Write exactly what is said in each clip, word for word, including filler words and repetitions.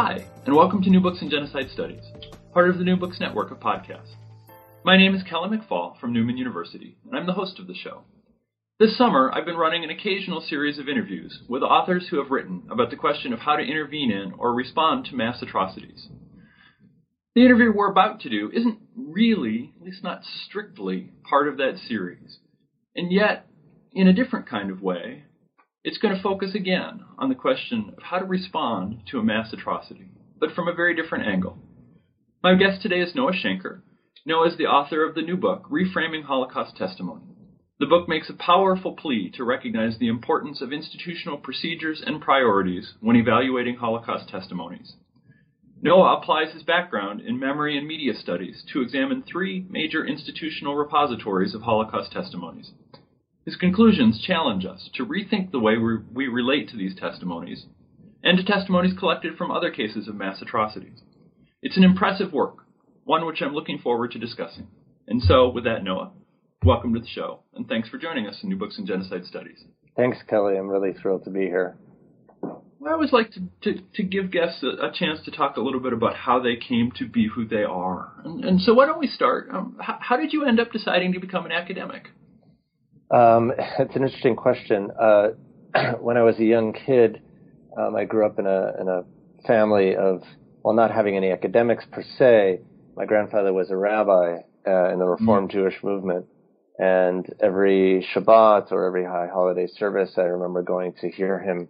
Hi, and welcome to New Books in Genocide Studies, part of the New Books Network of podcasts. My name is Kelly McFall from Newman University, and I'm the host of the show. This summer, I've been running an occasional series of interviews with authors who have written about the question of how to intervene in or respond to mass atrocities. The interview we're about to do isn't really, at least not strictly, part of that series. And yet, in a different kind of way, it's going to focus again on the question of how to respond to a mass atrocity, but from a very different angle. My guest today is Noah Shenker. Noah is the author of the new book, Reframing Holocaust Testimony. The book makes a powerful plea to recognize the importance of institutional procedures and priorities when evaluating Holocaust testimonies. Noah applies his background in memory and media studies to examine three major institutional repositories of Holocaust testimonies. His conclusions challenge us to rethink the way we relate to these testimonies and to testimonies collected from other cases of mass atrocities. It's an impressive work, one which I'm looking forward to discussing. And so, with that, Noah, welcome to the show, and thanks for joining us in New Books in Genocide Studies. Thanks, Kelly. I'm really thrilled to be here. I always like to, to, to give guests a, a chance to talk a little bit about how they came to be who they are. And, and so why don't we start? Um, how, how did you end up deciding to become an academic? Um, it's an interesting question. Uh, when I was a young kid, um, I grew up in a, in a family of, well, not having any academics per se. My grandfather was a rabbi uh, in the Reform mm-hmm. Jewish movement. And every Shabbat or every high holiday service, I remember going to hear him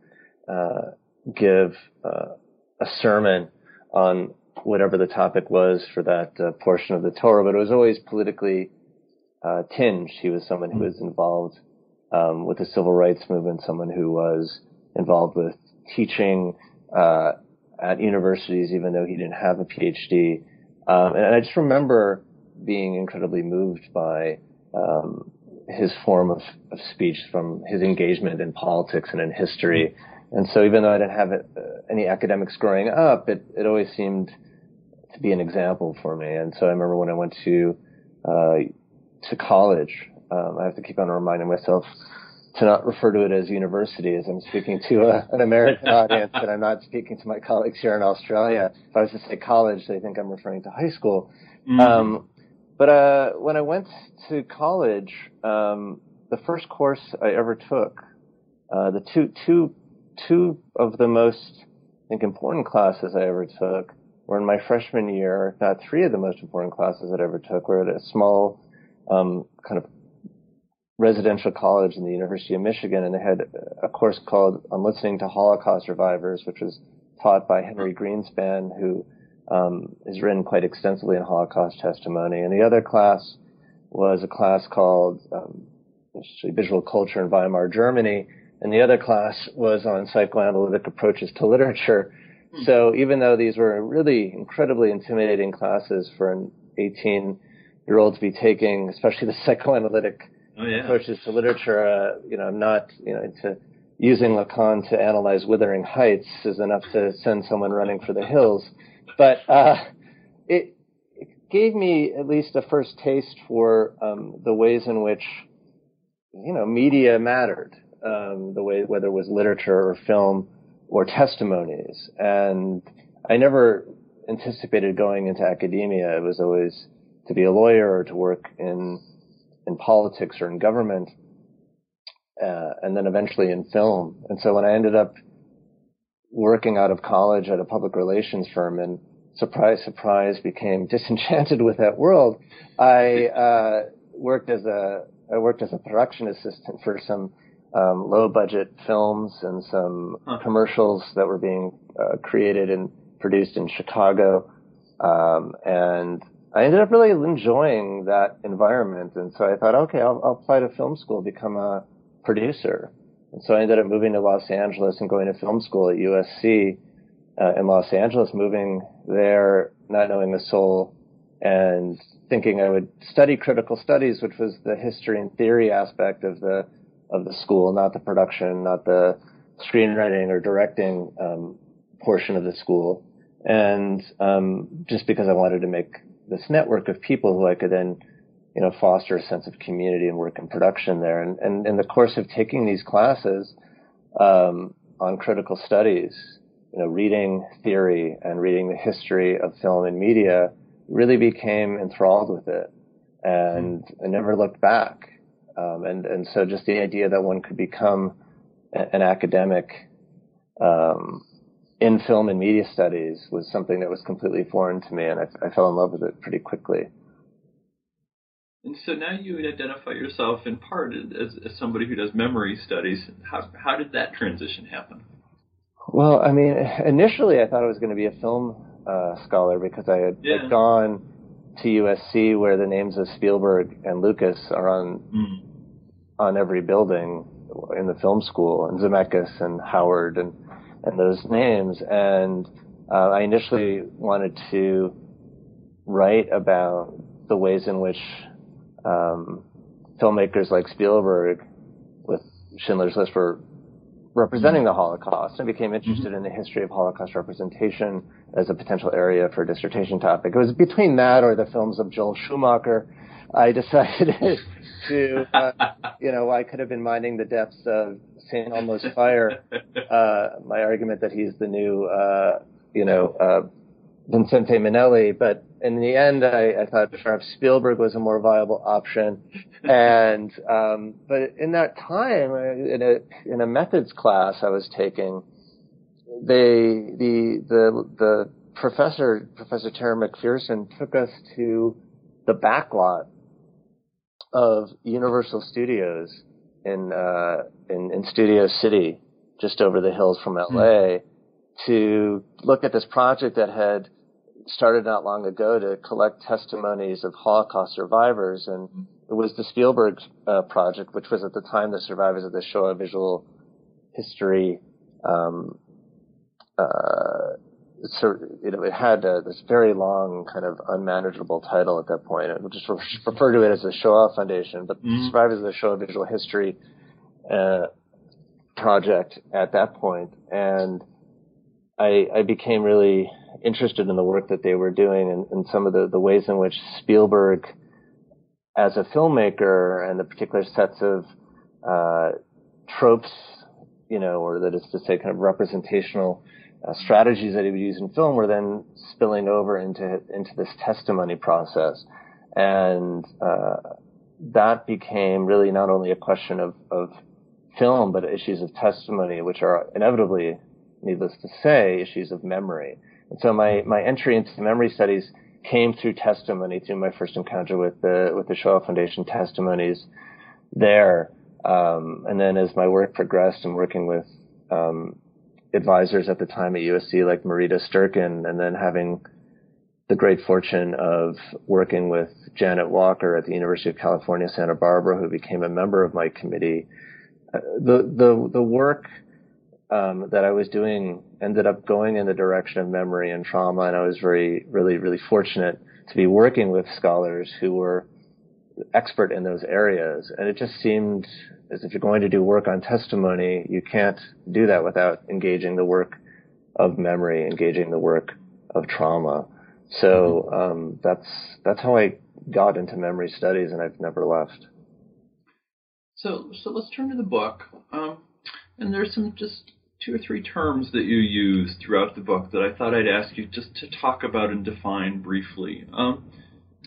Uh, give uh, a sermon on whatever the topic was for that uh, portion of the Torah, but it was always politically uh, tinged. He was someone who was involved um, with the civil rights movement, someone who was involved with teaching uh, at universities, even though he didn't have a PhD. Um, and I just remember being incredibly moved by um, his form of, of speech, from his engagement in politics and in history. And so even though I didn't have uh, any academics growing up, it, it always seemed to be an example for me. And so I remember when I went to uh, to college, um, I have to keep on reminding myself to not refer to it as university, as I'm speaking to a, an American audience, and I'm not speaking to my colleagues here in Australia. If I was to say college, they think I'm referring to high school. Mm-hmm. Um, but uh, when I went to college, um, the first course I ever took, uh, the two two Two of the most, I think, important classes I ever took were in my freshman year. If not three of the most important classes that I ever took were at a small um, kind of residential college in the University of Michigan, and they had a course called um, Listening to Holocaust Survivors, which was taught by Henry Greenspan, who um, has written quite extensively on Holocaust testimony. And the other class was a class called um, Visual Culture in Weimar Germany, and the other class was on psychoanalytic approaches to literature. So even though these were really incredibly intimidating classes for an eighteen-year-old to be taking, especially the psychoanalytic oh, yeah. approaches to literature, uh, you know, I'm not, you know, into using Lacan to analyze Wuthering Heights is enough to send someone running for the hills. But uh, it, it gave me at least a first taste for um, the ways in which, you know, media mattered. Um, the way, whether it was literature or film or testimonies. And I never anticipated going into academia. It was always to be a lawyer or to work in in politics or in government, uh, and then eventually in film. And so when I ended up working out of college at a public relations firm and, surprise, surprise, became disenchanted with that world, I uh, worked as a I worked as a production assistant for some Um, low-budget films and some huh. commercials that were being uh, created and produced in Chicago. Um, and I ended up really enjoying that environment. And so I thought, okay, I'll, I'll apply to film school, become a producer. And so I ended up moving to Los Angeles and going to film school at U S C uh, in Los Angeles, moving there, not knowing a soul, and thinking I would study critical studies, which was the history and theory aspect of the of the school, not the production, not the screenwriting or directing um, portion of the school. And um, just because I wanted to make this network of people who I could then, you know, foster a sense of community and work in production there. And, and in the course of taking these classes um, on critical studies, you know, reading theory and reading the history of film and media, really became enthralled with it, and I never looked back. Um, and, and so just the idea that one could become an academic um, in film and media studies was something that was completely foreign to me, and I, I fell in love with it pretty quickly. And so now you identify yourself in part as, as somebody who does memory studies. How, how did that transition happen? Well, I mean, initially I thought I was going to be a film uh, scholar because I had, yeah. had gone to U S C where the names of Spielberg and Lucas are on mm. on every building in the film school, and Zemeckis and Howard and, and those names. And uh, I initially wanted to write about the ways in which um, filmmakers like Spielberg with Schindler's List were representing the Holocaust. I became interested in the history of Holocaust representation as a potential area for a dissertation topic. It was between that or the films of Joel Schumacher. I decided to, uh, you know, I could have been mining the depths of Saint Elmo's Fire. Uh, my argument that he's the new, uh, you know, uh, Vincente Minnelli. But in the end, I, I thought perhaps Spielberg was a more viable option. And, um, but in that time, in a, in a methods class I was taking, they, the, the, the professor, Professor Tara McPherson, took us to the back lot of Universal Studios in, uh, in, in Studio City, just over the hills from L A, mm. to look at this project that had started not long ago to collect testimonies of Holocaust survivors. And it was the Spielberg uh, project, which was at the time the Survivors of the Shoah Visual History. Um, uh, so, you know, it had uh, this very long kind of unmanageable title at that point. It just re- referred to it as the Shoah Foundation, but mm-hmm. the Survivors of the Shoah Visual History uh, project at that point. And I, I became really interested in the work that they were doing and, and some of the, the ways in which Spielberg as a filmmaker and the particular sets of uh, tropes, you know, or that is to say kind of representational uh, strategies that he would use in film were then spilling over into into this testimony process. And uh, that became really not only a question of, of film, but issues of testimony, which are inevitably, needless to say, issues of memory. And so my, my entry into memory studies came through testimony, through my first encounter with the with the Shoah Foundation testimonies there. Um, and then as my work progressed and working with um, advisors at the time at U S C like Marita Sturkin, and then having the great fortune of working with Janet Walker at the University of California, Santa Barbara, who became a member of my committee, uh, the the the work Um, that I was doing ended up going in the direction of memory and trauma, and I was very, really, really fortunate to be working with scholars who were expert in those areas. And it just seemed as if you're going to do work on testimony, you can't do that without engaging the work of memory, engaging the work of trauma. So um, that's that's how I got into memory studies, and I've never left. So, so let's turn to the book. Um, and there's some just two or three terms that you use throughout the book that I thought I'd ask you just to talk about and define briefly. Um,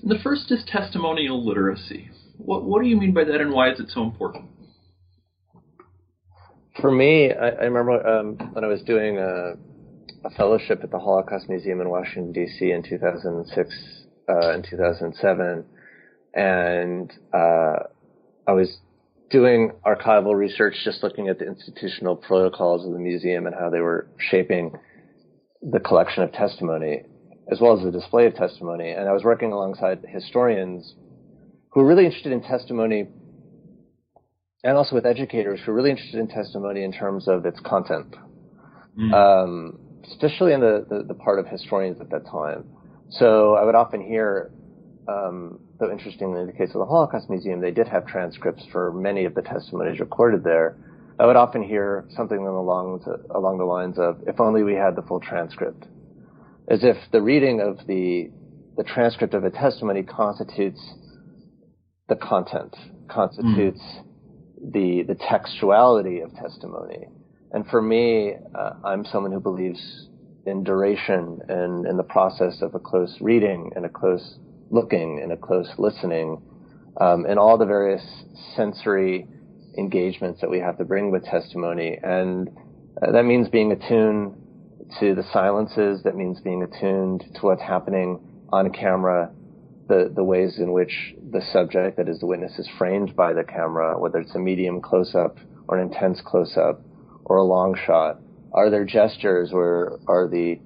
the first is testimonial literacy. What what do you mean by that, and why is it so important? For me, I, I remember um, when I was doing a, a fellowship at the Holocaust Museum in Washington, D C in two thousand six uh, and two thousand seven, and uh, I was doing archival research, just looking at the institutional protocols of the museum and how they were shaping the collection of testimony, as well as the display of testimony. And I was working alongside historians who were really interested in testimony, and also with educators who were really interested in testimony in terms of its content, mm. um, especially in the, the, the part of historians at that time. So I would often hear... Um, so interestingly, in the case of the Holocaust Museum, they did have transcripts for many of the testimonies recorded there. I would often hear something along the, along the lines of, if only we had the full transcript, as if the reading of the the transcript of a testimony constitutes the content, constitutes mm. the the textuality of testimony. And for me, uh, I'm someone who believes in duration and in the process of a close reading and a close looking and a close listening, um, and all the various sensory engagements that we have to bring with testimony. And uh, that means being attuned to the silences. That means being attuned to what's happening on camera, the, the ways in which the subject, that is the witness, is framed by the camera, whether it's a medium close-up or an intense close-up or a long shot. Are there gestures, or are the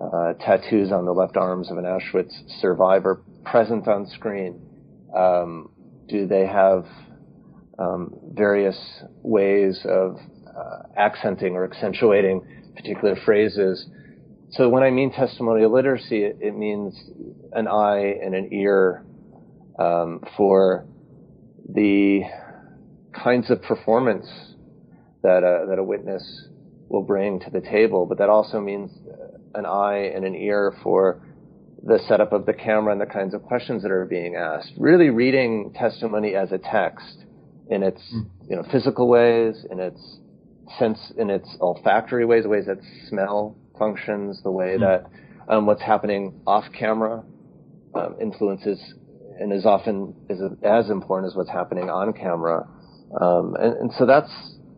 uh, tattoos on the left arms of an Auschwitz survivor present on screen? Um, do they have um, various ways of uh, accenting or accentuating particular phrases? So when I mean testimonial literacy, it, it means an eye and an ear um, for the kinds of performance that a, that a witness will bring to the table, but that also means an eye and an ear for the setup of the camera and the kinds of questions that are being asked. Really reading testimony as a text in its you know physical ways, in its sense, in its olfactory ways, the ways that smell functions, the way that um, what's happening off camera um, influences and is often is as important as what's happening on camera. Um, and, and so that's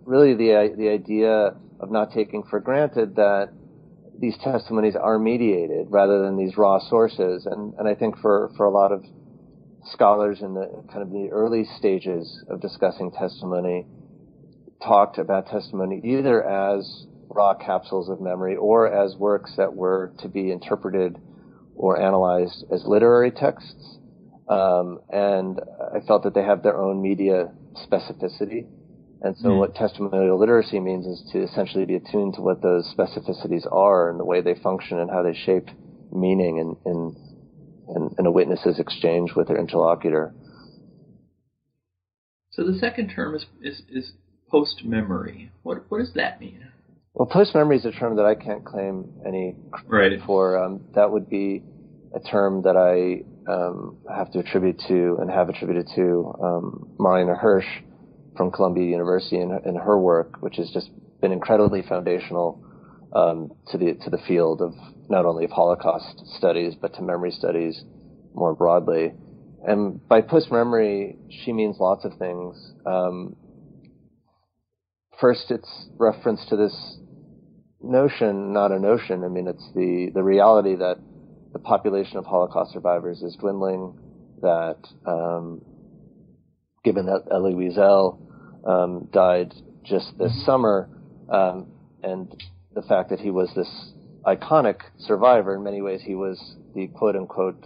really the the idea of not taking for granted that these testimonies are mediated rather than these raw sources. And, and I think for, for a lot of scholars in the kind of the early stages of discussing testimony, talked about testimony either as raw capsules of memory or as works that were to be interpreted or analyzed as literary texts. Um, and I felt that they have their own media specificity. And so mm. what testimonial literacy means is to essentially be attuned to what those specificities are and the way they function and how they shape meaning in, in, in, in a witness's exchange with their interlocutor. So the second term is, is, is post-memory. What, what does that mean? Well, post-memory is a term that I can't claim any credit right. for. Um, that would be a term that I um, have to attribute to and have attributed to um, Marianne Hirsch from Columbia University and, and her work, which has just been incredibly foundational um, to the to the field of not only of Holocaust studies but to memory studies more broadly. And by post-memory, she means lots of things. Um, first, it's reference to this notion, not a notion. I mean, it's the, the reality that the population of Holocaust survivors is dwindling, that um, given that Elie Wiesel um, died just this summer, um, and the fact that he was this iconic survivor, in many ways he was the quote-unquote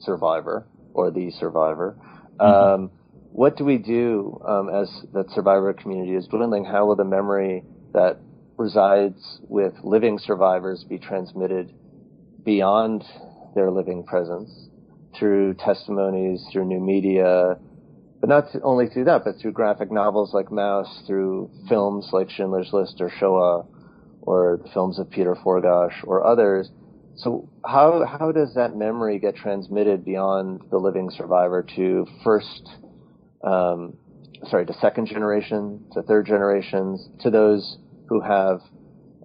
survivor, or the survivor. Um, mm-hmm. What do we do um, as that survivor community is dwindling? How will the memory that resides with living survivors be transmitted beyond their living presence through testimonies, through new media, but not only through that, but through graphic novels like Mouse, through films like Schindler's List or Shoah, or the films of Péter Forgács or others. So how how does that memory get transmitted beyond the living survivor to first, um, sorry, to second generation, to third generations, to those who have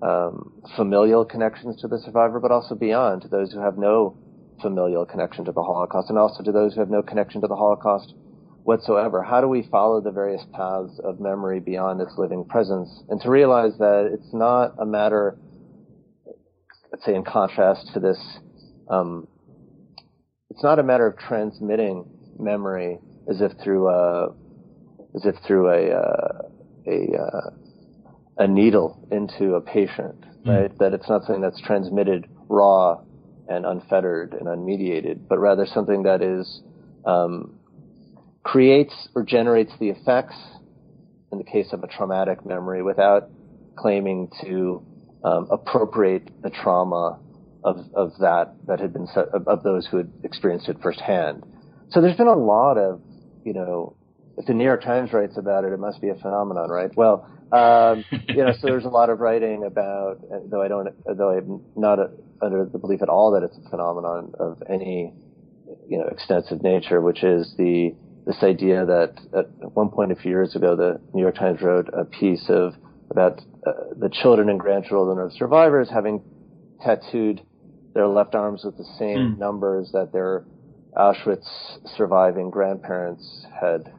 um, familial connections to the survivor, but also beyond, to those who have no familial connection to the Holocaust, and also to those who have no connection to the Holocaust whatsoever? How do we follow the various paths of memory beyond its living presence? And to realize that it's not a matter, let's say in contrast to this, um, it's not a matter of transmitting memory as if through a, as if through a, a, a, a needle into a patient, right? Mm. That it's not something that's transmitted raw and unfettered and unmediated, but rather something that is, um, creates or generates the effects, in the case of a traumatic memory, without claiming to um, appropriate the trauma of, of that that had been set, of, of those who had experienced it firsthand. So there's been a lot of, you know, if the New York Times writes about it, it must be a phenomenon, right? Well, um, you know, so there's a lot of writing about, though I don't, though I'm not a, under the belief at all that it's a phenomenon of any, you know, extensive nature, which is the this idea that at one point a few years ago, the New York Times wrote a piece of about uh, the children and grandchildren of survivors having tattooed their left arms with the same mm. numbers that their Auschwitz surviving grandparents had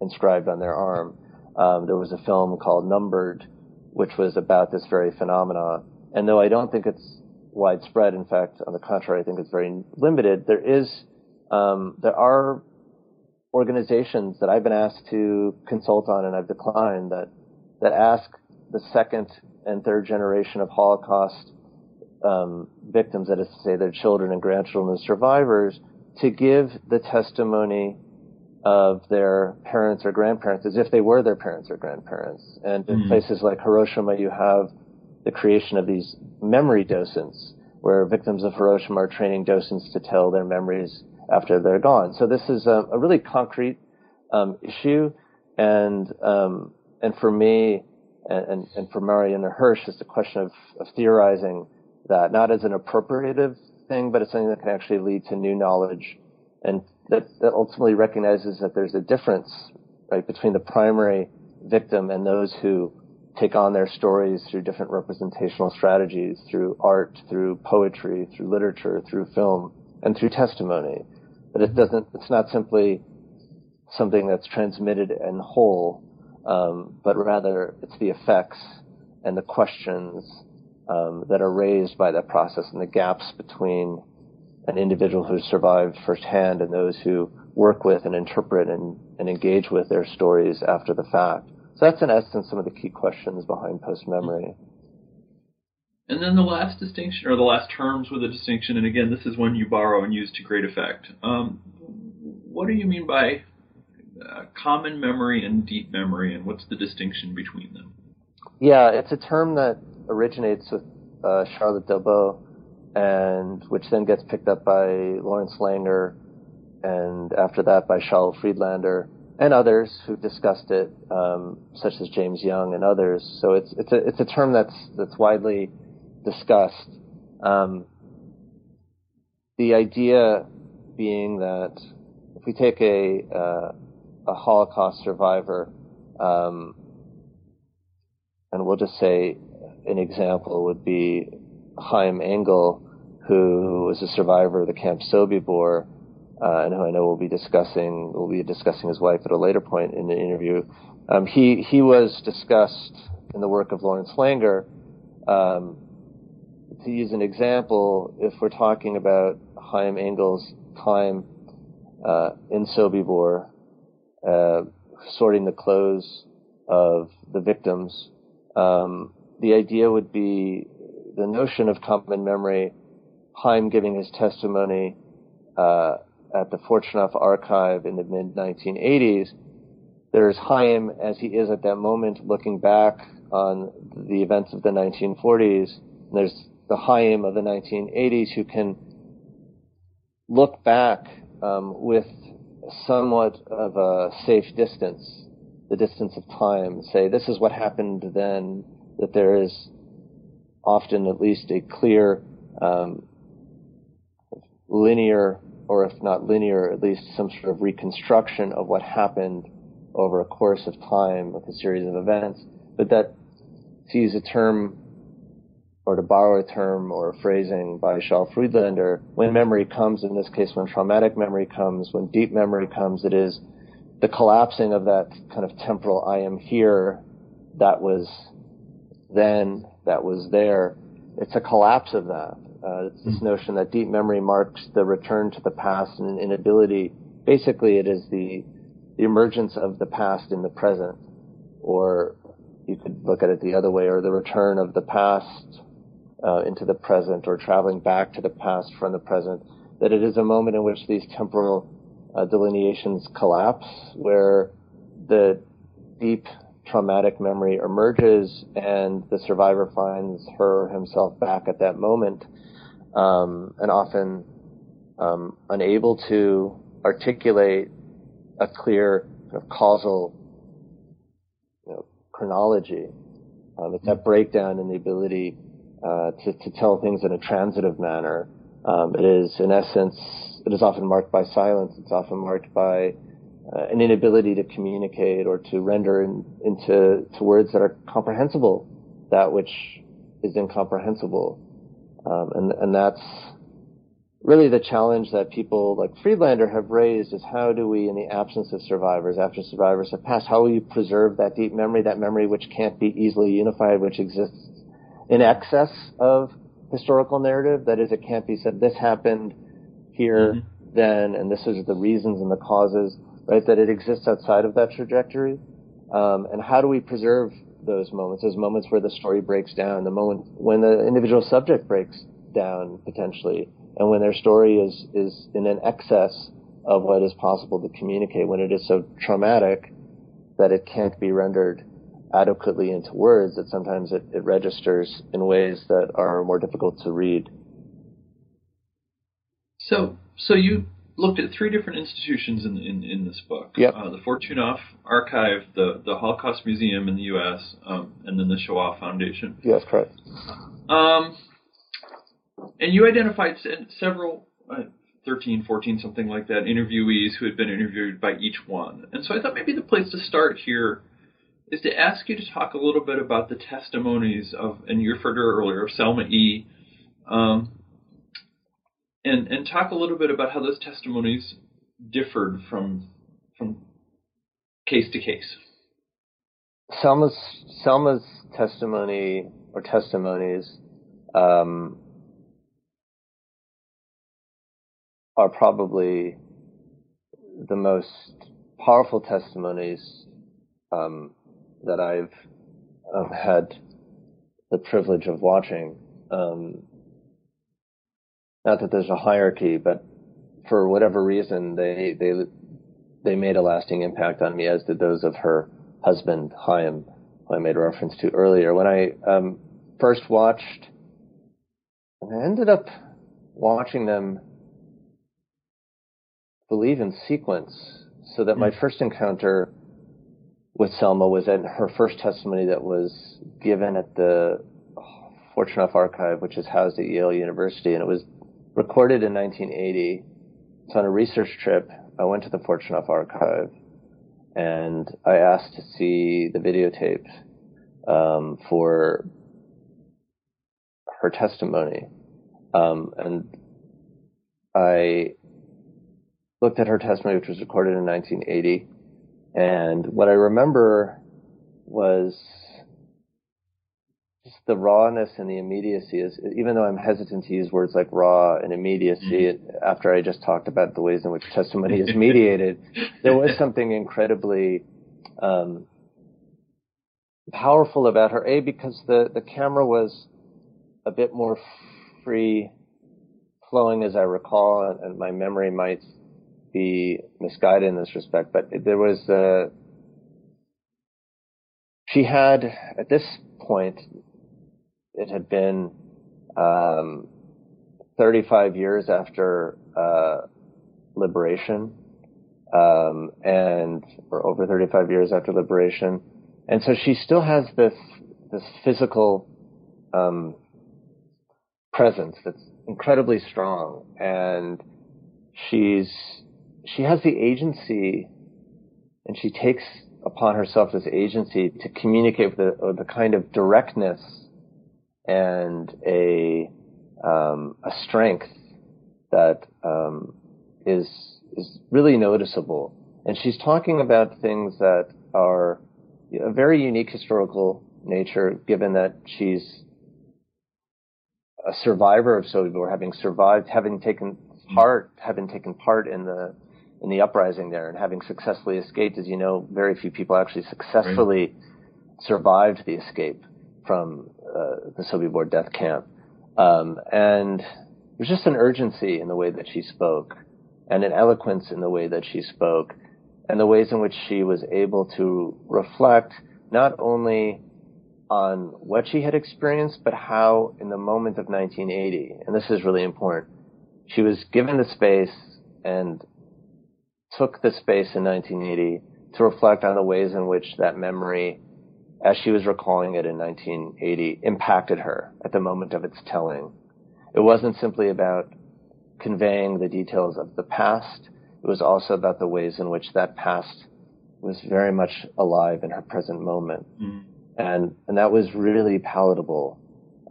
inscribed on their arm. Um, there was a film called Numbered, which was about this very phenomena. And though I don't think it's widespread, in fact, on the contrary, I think it's very limited, there is, um, there are organizations that I've been asked to consult on and I've declined that, that ask the second and third generation of Holocaust um, victims, that is to say their children and grandchildren as survivors, to give the testimony of their parents or grandparents as if they were their parents or grandparents. And mm-hmm. in places like Hiroshima, you have the creation of these memory docents, where victims of Hiroshima are training docents to tell their memories after they're gone. So this is a, a really concrete um, issue. And um, and for me and, and, and for Marianne Hirsch, it's a question of, of theorizing that, not as an appropriative thing, but it's something that can actually lead to new knowledge and that, that ultimately recognizes that there's a difference, right, between the primary victim and those who take on their stories through different representational strategies, through art, through poetry, through literature, through film, and through testimony. But it doesn't, it's not simply something that's transmitted and whole, um, but rather it's the effects and the questions um, that are raised by that process and the gaps between an individual who survived firsthand and those who work with and interpret and, and engage with their stories after the fact. So that's, in essence, some of the key questions behind post-memory. And then the last distinction, or the last terms with a distinction, and again, this is one you borrow and use to great effect. Um, what do you mean by uh, common memory and deep memory, and what's the distinction between them? Yeah, it's a term that originates with uh, Charlotte Delboe, and which then gets picked up by Lawrence Langer, and after that by Shaul Friedlander, and others who discussed it, um, such as James Young and others. So it's it's a it's a term that's that's widely discussed. Um, the idea being that if we take a uh, a Holocaust survivor, um, and we'll just say an example would be Chaim Engel, who was a survivor of the Camp Sobibor, Uh, and who I know we'll be discussing, we'll be discussing his wife at a later point in the interview. Um, he he was discussed in the work of Lawrence Langer. Um, to use an example, if we're talking about Chaim Engel's time uh, in Sobibor, uh, sorting the clothes of the victims, um, the idea would be the notion of common memory, Chaim giving his testimony uh at the Fortunoff Archive in the mid nineteen eighties, there's Chaim as he is at that moment looking back on the events of the nineteen forties. And there's the Chaim of the nineteen eighties who can look back um, with somewhat of a safe distance, the distance of time, say this is what happened then, that there is often at least a clear, um, linear, or if not linear, at least some sort of reconstruction of what happened over a course of time with a series of events. But that, to use a term, or to borrow a term or a phrasing by Shaul Friedlander, when memory comes, in this case when traumatic memory comes, when deep memory comes, it is the collapsing of that kind of temporal I am here, that was then, that was there. It's a collapse of that. Uh, it's this notion that deep memory marks the return to the past and inability. Basically, it is the, the emergence of the past in the present, or you could look at it the other way, or the return of the past uh, into the present, or traveling back to the past from the present, that it is a moment in which these temporal uh, delineations collapse, where the deep traumatic memory emerges and the survivor finds her or himself back at that moment. Um, and often um, unable to articulate a clear kind of causal you know, chronology. Um, it's that breakdown in the ability uh, to, to tell things in a transitive manner. Um, it is, in essence, it is often marked by silence. It's often marked by uh, an inability to communicate or to render in, into to words that are comprehensible that which is incomprehensible. Um, and, and that's really the challenge that people like Friedlander have raised, is how do we, in the absence of survivors, after survivors have passed, how will you preserve that deep memory, that memory which can't be easily unified, which exists in excess of historical narrative? That is, it can't be said, this happened here, mm-hmm. then, and this is the reasons and the causes, right? That it exists outside of that trajectory. Um, and how do we preserve those moments, those moments where the story breaks down, the moment when the individual subject breaks down potentially, and when their story is, is in an excess of what is possible to communicate, when it is so traumatic that it can't be rendered adequately into words, that sometimes it, it registers in ways that are more difficult to read. So so you looked at three different institutions in in, in this book. Yep. Uh, the Fortunoff Archive, the, the Holocaust Museum in the U S, um, and then the Shoah Foundation. Yes, correct. Um, and you identified several, uh, thirteen, fourteen, something like that, interviewees who had been interviewed by each one. And so I thought maybe the place to start here is to ask you to talk a little bit about the testimonies of, and you referred to her earlier, of Selma E., um, and and talk a little bit about how those testimonies differed from from case to case. Selma's Selma's testimony or testimonies um, are probably the most powerful testimonies um, that I've um, had the privilege of watching. Um, Not that there's a hierarchy, but for whatever reason, they they they made a lasting impact on me, as did those of her husband, Chaim, who I made reference to earlier. When I um, first watched, and I ended up watching them, I believe, in sequence, so that mm-hmm. my first encounter with Selma was in her first testimony that was given at the Fortunoff Archive, which is housed at Yale University, and it was recorded in nineteen eighty. So on a research trip, I went to the Fortunoff Archive, and I asked to see the videotape um, for her testimony. Um, and I looked at her testimony, which was recorded in nineteen eighty, and what I remember was just the rawness and the immediacy. Is, even though I'm hesitant to use words like raw and immediacy, mm-hmm. after I just talked about the ways in which testimony is mediated, there was something incredibly um, powerful about her. A, because the, the camera was a bit more free flowing, as I recall, and, and my memory might be misguided in this respect, but there was a, she had, at this point, it had been um, thirty-five years after uh, liberation, um, and or over thirty-five years after liberation, and so she still has this this physical um, presence that's incredibly strong, and she's she has the agency, and she takes upon herself this agency to communicate with the, the kind of directness and a um, a strength that um, is is really noticeable. And she's talking about things that are a very unique historical nature, given that she's a survivor of Sobibor, having survived, having taken part, having taken part in the in the uprising there, and having successfully escaped. As you know, very few people actually successfully right. survived the escape from uh, the Sobibor death camp. Um, and there's just an urgency in the way that she spoke, and an eloquence in the way that she spoke, and the ways in which she was able to reflect not only on what she had experienced, but how in the moment of nineteen eighty, and this is really important, she was given the space and took the space in nineteen eighty to reflect on the ways in which that memory, as she was recalling it in nineteen eighty, impacted her at the moment of its telling. It wasn't simply about conveying the details of the past. It was also about the ways in which that past was very much alive in her present moment. Mm. And and that was really palatable.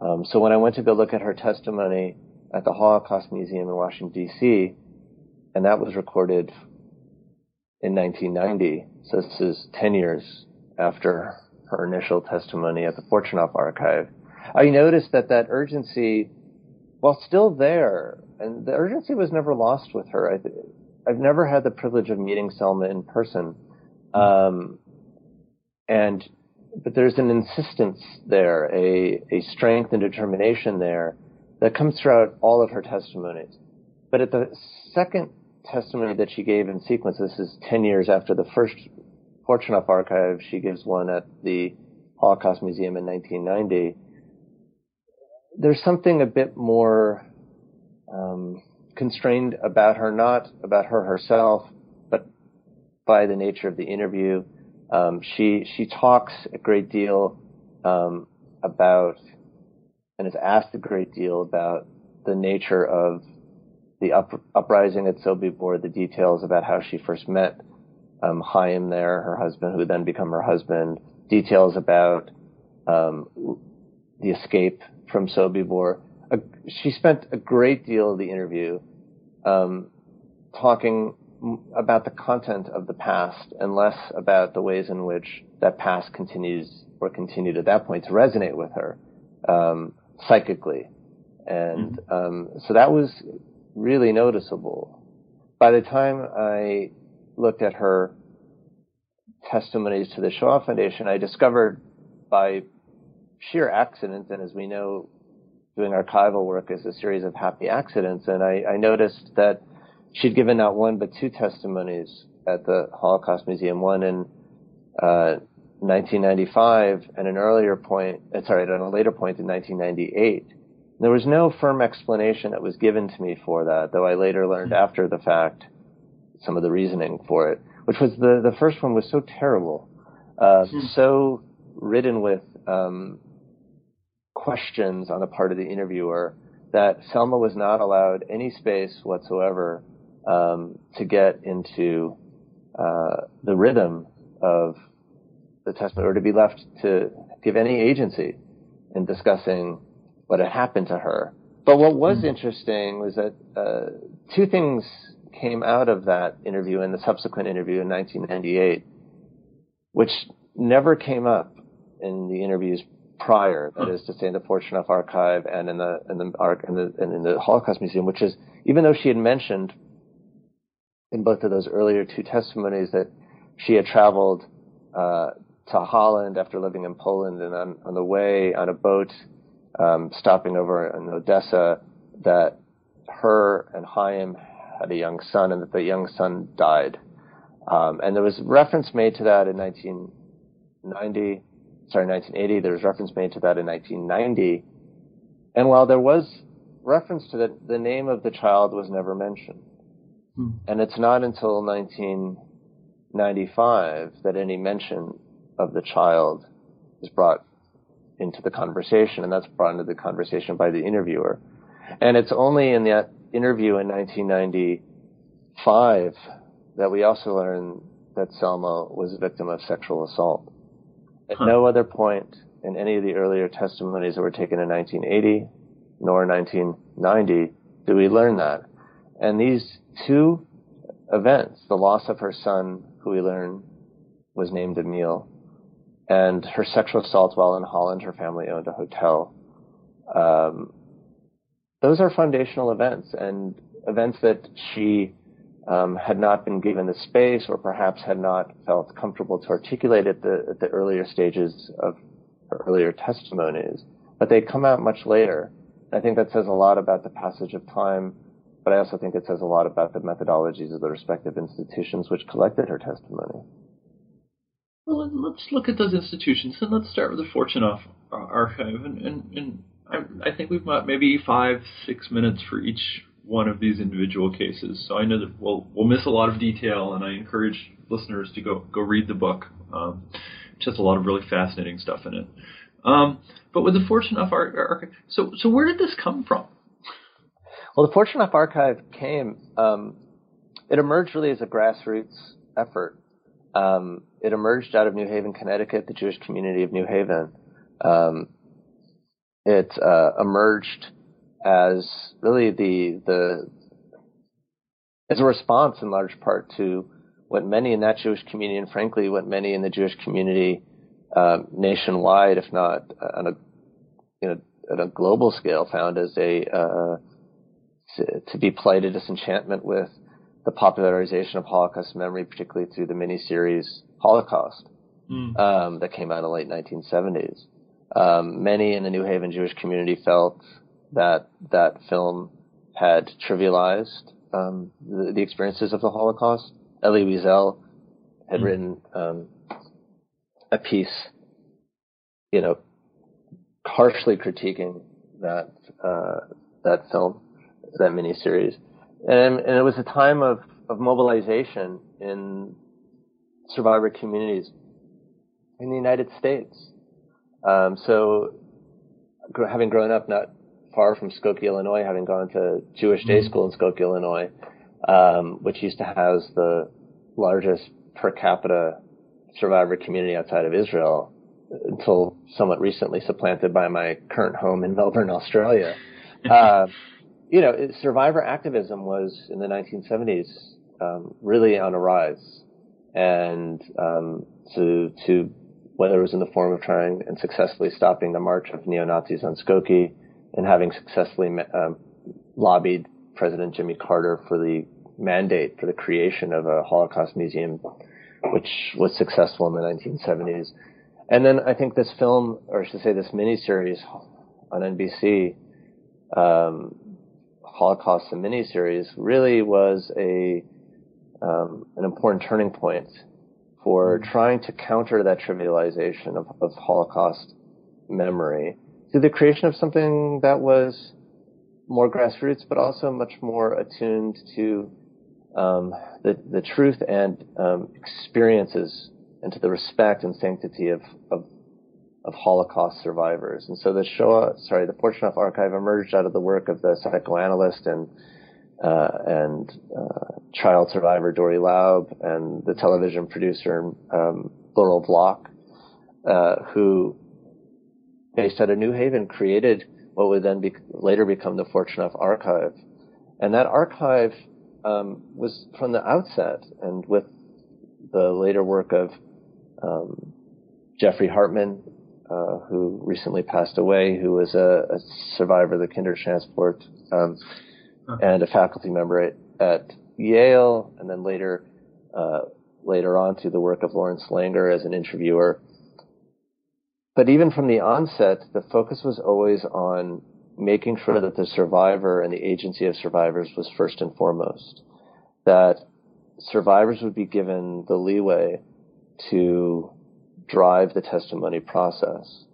Um, so when I went to go look at her testimony at the Holocaust Museum in Washington, D C, and that was recorded in nineteen ninety, so this is ten years after her initial testimony at the Fortunoff Archive, I noticed that that urgency, while still there, and the urgency was never lost with her. I th- I've never had the privilege of meeting Selma in person. Um, and but there's an insistence there, a, a strength and determination there that comes throughout all of her testimonies. But at the second testimony that she gave in sequence, this is ten years after the first Fortunoff Archive, she gives one at the Holocaust Museum in nineteen ninety. There's something a bit more um, constrained about her, not about her herself, but by the nature of the interview. Um, she she talks a great deal um, about and is asked a great deal about the nature of the up, uprising at Sobibor, the details about how she first met um, Chaim there, her husband, who would then become her husband, details about um, the escape from Sobibor. Uh, she spent a great deal of the interview um, talking about the content of the past and less about the ways in which that past continues or continued at that point to resonate with her um, psychically. And um, so that was really noticeable. By the time I looked at her testimonies to the Shoah Foundation, I discovered by sheer accident, and as we know, doing archival work is a series of happy accidents, and I, I noticed that she'd given not one but two testimonies at the Holocaust Museum, one in uh, nineteen ninety-five and an earlier point, sorry, at a later point in nineteen ninety-eight. There was no firm explanation that was given to me for that, though I later learned after the fact some of the reasoning for it, which was the, the first one was so terrible, uh, so ridden with um questions on the part of the interviewer that Selma was not allowed any space whatsoever um, to get into uh, the rhythm of the testimony or to be left to give any agency in discussing what had happened to her. But what was mm-hmm. interesting was that uh, two things came out of that interview and the subsequent interview in nineteen ninety-eight, which never came up in the interviews prior, that is to say in the Fortunoff Archive and in the in the arc in the and in the Holocaust Museum, which is, even though she had mentioned in both of those earlier two testimonies that she had traveled uh, to Holland after living in Poland, and on, on the way on a boat, um, stopping over in Odessa, that her and Chaim had a young son and that the young son died, um, and there was reference made to that in nineteen ninety. Sorry, nineteen eighty, there was reference made to that in nineteen ninety. And while there was reference to that, the name of the child was never mentioned. Hmm. And it's not until nineteen ninety-five that any mention of the child is brought into the conversation, and that's brought into the conversation by the interviewer. And it's only in that interview in nineteen ninety-five that we also learn that Selma was a victim of sexual assault. At no other point in any of the earlier testimonies that were taken in nineteen eighty nor nineteen ninety do we learn that. And these two events, the loss of her son, who we learn was named Emil, and her sexual assault while in Holland, her family owned a hotel, um, those are foundational events, and events that she Um, had not been given the space or perhaps had not felt comfortable to articulate at the, at the earlier stages of her earlier testimonies. But they come out much later. I think that says a lot about the passage of time, but I also think it says a lot about the methodologies of the respective institutions which collected her testimony. Well, let's look at those institutions, and let's start with the Fortunoff Archive. And, and, and I, I think we've got maybe five, six minutes for each one of these individual cases. So I know that we'll, we'll miss a lot of detail, and I encourage listeners to go, go read the book. Um, it has a lot of really fascinating stuff in it. Um, but with the Fortunoff Archive, so, so where did this come from? Well, the Fortunoff Archive came um, it emerged really as a grassroots effort. Um, it emerged out of New Haven, Connecticut, the Jewish community of New Haven. Um, it uh, emerged as really the the as a response, in large part, to what many in that Jewish community, and frankly, what many in the Jewish community um, nationwide, if not on a you know on a global scale, found as a uh, to, to be plighted a disenchantment with the popularization of Holocaust memory, particularly through the miniseries Holocaust mm. um, that came out in the late nineteen seventies. Um, many in the New Haven Jewish community felt that that film had trivialized um, the, the experiences of the Holocaust. Elie Wiesel had mm. written um, a piece, you know, harshly critiquing that uh, that film, that miniseries. And, and it was a time of, of mobilization in survivor communities in the United States. Um, so gr- having grown up not far from Skokie, Illinois, having gone to Jewish day school in Skokie, Illinois, um, which used to house the largest per capita survivor community outside of Israel, until somewhat recently supplanted by my current home in Melbourne, Australia. Uh, You know, it, survivor activism was, in the nineteen seventies, um, really on a rise. And um, to, to whether it was in the form of trying and successfully stopping the march of neo-Nazis on Skokie and having successfully um, lobbied President Jimmy Carter for the mandate for the creation of a Holocaust museum, which was successful in the nineteen seventies. And then I think this film, or I should say this miniseries on N B C, um, Holocaust, the miniseries, really was a um, an important turning point for trying to counter that trivialization of, of Holocaust memory through the creation of something that was more grassroots, but also much more attuned to um, the the truth and um, experiences, and to the respect and sanctity of of, of Holocaust survivors. And so the Shoah, sorry, the Fortunoff Archive emerged out of the work of the psychoanalyst and uh, and uh, child survivor Dori Laub and the television producer um, Laurel Bloch, uh, who, based out of New Haven, created what would then be, later become the Fortunoff Archive. And that archive um, was, from the outset, and with the later work of um, Jeffrey Hartman, Uh, who recently passed away, who was a, a survivor of the Kindertransport um, and a faculty member at, at Yale, and then later uh, later on through the work of Lawrence Langer as an interviewer. But even from the onset, the focus was always on making sure that the survivor and the agency of survivors was first and foremost, that survivors would be given the leeway to drive the testimony process,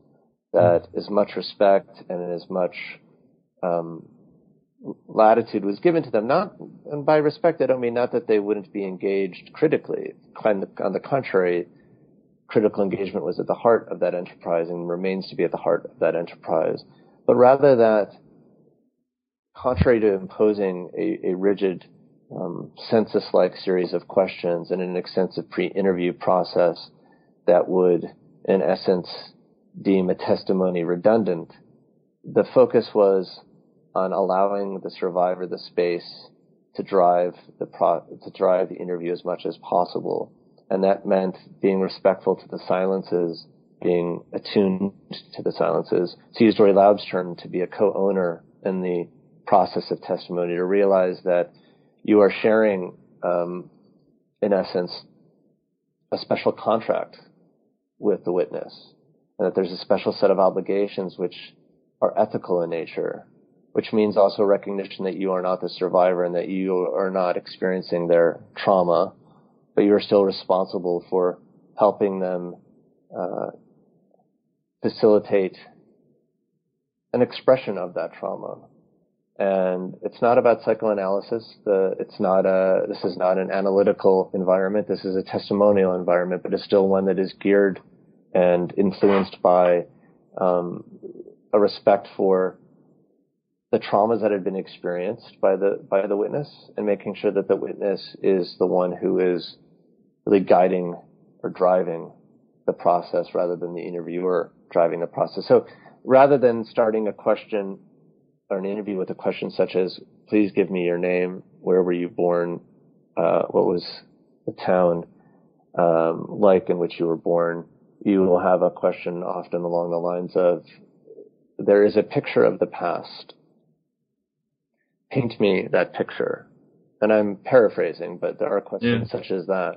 that as much respect and as much um, latitude was given to them. Not, and by respect, I don't mean not that they wouldn't be engaged critically. On the, on the contrary, critical engagement was at the heart of that enterprise and remains to be at the heart of that enterprise. But rather that, contrary to imposing a, a rigid um, census-like series of questions and an extensive pre-interview process that would, in essence, deem a testimony redundant, the focus was on allowing the survivor the space to drive the pro- to drive the interview as much as possible. And that meant being respectful to the silences, being attuned to the silences. To use Dori Laub's term, to be a co-owner in the process of testimony, to realize that you are sharing, um, in essence, a special contract with the witness, and that there's a special set of obligations which are ethical in nature, which means also recognition that you are not the survivor and that you are not experiencing their trauma, but you are still responsible for helping them uh, facilitate an expression of that trauma. And it's not about psychoanalysis. The, it's not a, this is not an analytical environment. This is a testimonial environment, but it's still one that is geared and influenced by um, a respect for the traumas that had been experienced by the by the witness, and making sure that the witness is the one who is really guiding or driving the process rather than the interviewer driving the process. So rather than starting a question or an interview with a question such as, please give me your name, where were you born, uh, what was the town um, like in which you were born, you will have a question often along the lines of, there is a picture of the past. Paint me that picture. And I'm paraphrasing, but there are questions yeah. such as that.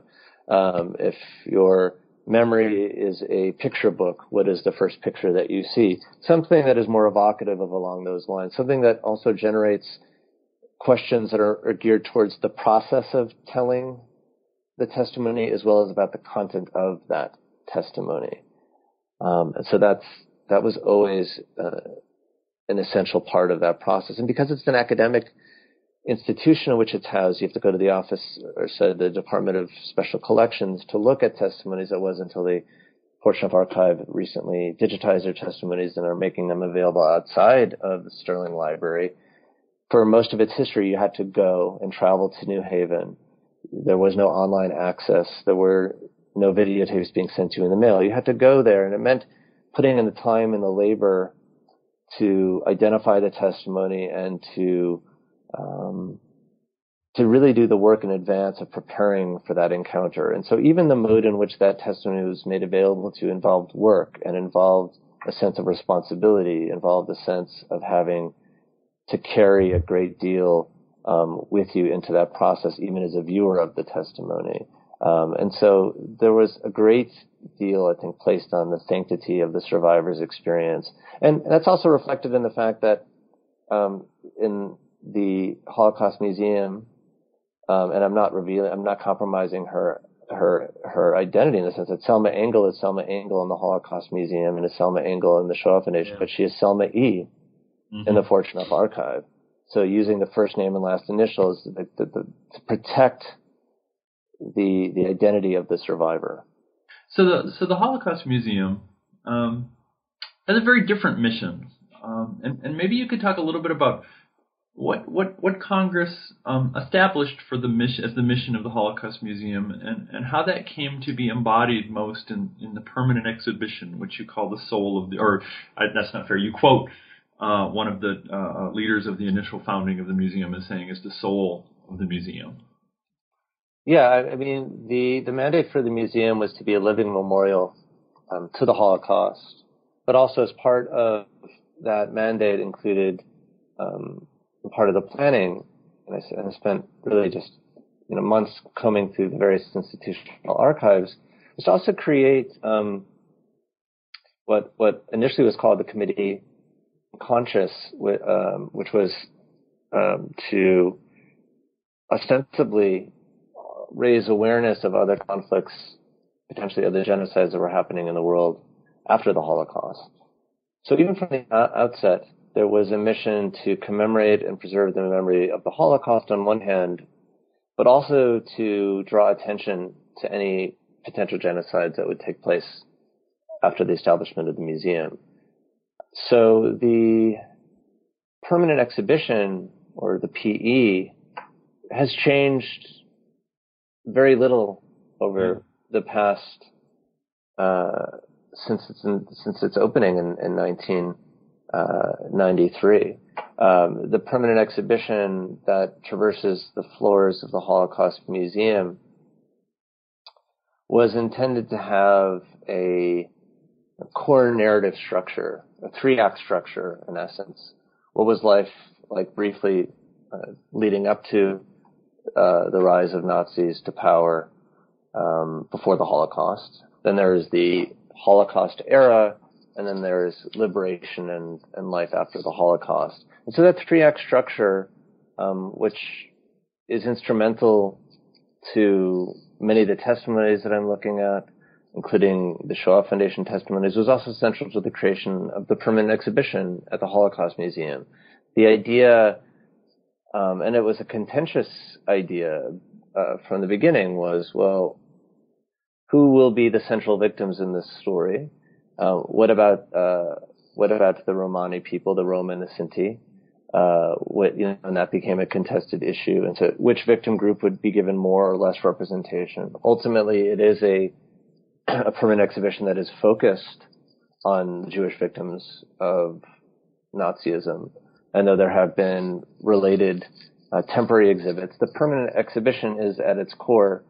Um, if your memory is a picture book, what is the first picture that you see? Something that is more evocative of along those lines, something that also generates questions that are, are geared towards the process of telling the testimony as well as about the content of that testimony. Um, so that's that was always uh, an essential part of that process. And because it's an academic institution in which it's housed, you have to go to the office or so the Department of Special Collections to look at testimonies. That was until the Fortunoff Archive recently digitized their testimonies and are making them available outside of the Sterling Library. For most of its history, you had to go and travel to New Haven. There was no online access. There were no videotapes being sent to you in the mail. You had to go there, and it meant putting in the time and the labor to identify the testimony and to um, to really do the work in advance of preparing for that encounter. And so even the mode in which that testimony was made available to involved work and involved a sense of responsibility, involved a sense of having to carry a great deal um, with you into that process, even as a viewer of the testimony. Um, and so there was a great deal, I think, placed on the sanctity of the survivor's experience. And that's also reflected in the fact that um, in the Holocaust Museum, um, and I'm not revealing, I'm not compromising her her her identity in the sense that Selma Engel is Selma Engel in the Holocaust Museum and is Selma Engel in the Shoah Foundation, yeah. but she is Selma E. mm-hmm. in the Fortunoff Archive. So using the first name and last initials to, to, to, to protect the the identity of the survivor. So the so the Holocaust Museum um, has a very different mission, um, and and maybe you could talk a little bit about what what what Congress um, established for the mission as the mission of the Holocaust Museum, and, and how that came to be embodied most in, in the permanent exhibition, which you call the soul of the or I, that's not fair. You quote uh, one of the uh, leaders of the initial founding of the museum as saying is the soul of the museum. Yeah, I mean, the, the mandate for the museum was to be a living memorial um, to the Holocaust, but also as part of that mandate included um, part of the planning, and I, and I spent really just you know months combing through the various institutional archives, was to also create um, what what initially was called the Committee Conscious, um, which was um, to ostensibly raise awareness of other conflicts, potentially other genocides that were happening in the world after the Holocaust. So even from the outset, there was a mission to commemorate and preserve the memory of the Holocaust on one hand, but also to draw attention to any potential genocides that would take place after the establishment of the museum. So the permanent exhibition, or the P E, has changed very little over the past uh, since its in, since its opening in, in nineteen ninety-three. Um, the permanent exhibition that traverses the floors of the Holocaust Museum was intended to have a, a core narrative structure, a three-act structure in essence. What was life like briefly uh, leading up to Uh, the rise of Nazis to power um, before the Holocaust. Then there is the Holocaust era, and then there is liberation and, and life after the Holocaust. And so that three-act structure, um, which is instrumental to many of the testimonies that I'm looking at, including the Shoah Foundation testimonies, was also central to the creation of the permanent exhibition at the Holocaust Museum. The idea Um, and it was a contentious idea uh, from the beginning was, well, who will be the central victims in this story? Uh, what about uh, what about the Romani people, the Roma and the Sinti? uh, what, you know, and that became a contested issue into which victim group would be given more or less representation. Ultimately, it is a, a permanent exhibition that is focused on Jewish victims of Nazism. And though there have been related uh, temporary exhibits, the permanent exhibition is at its core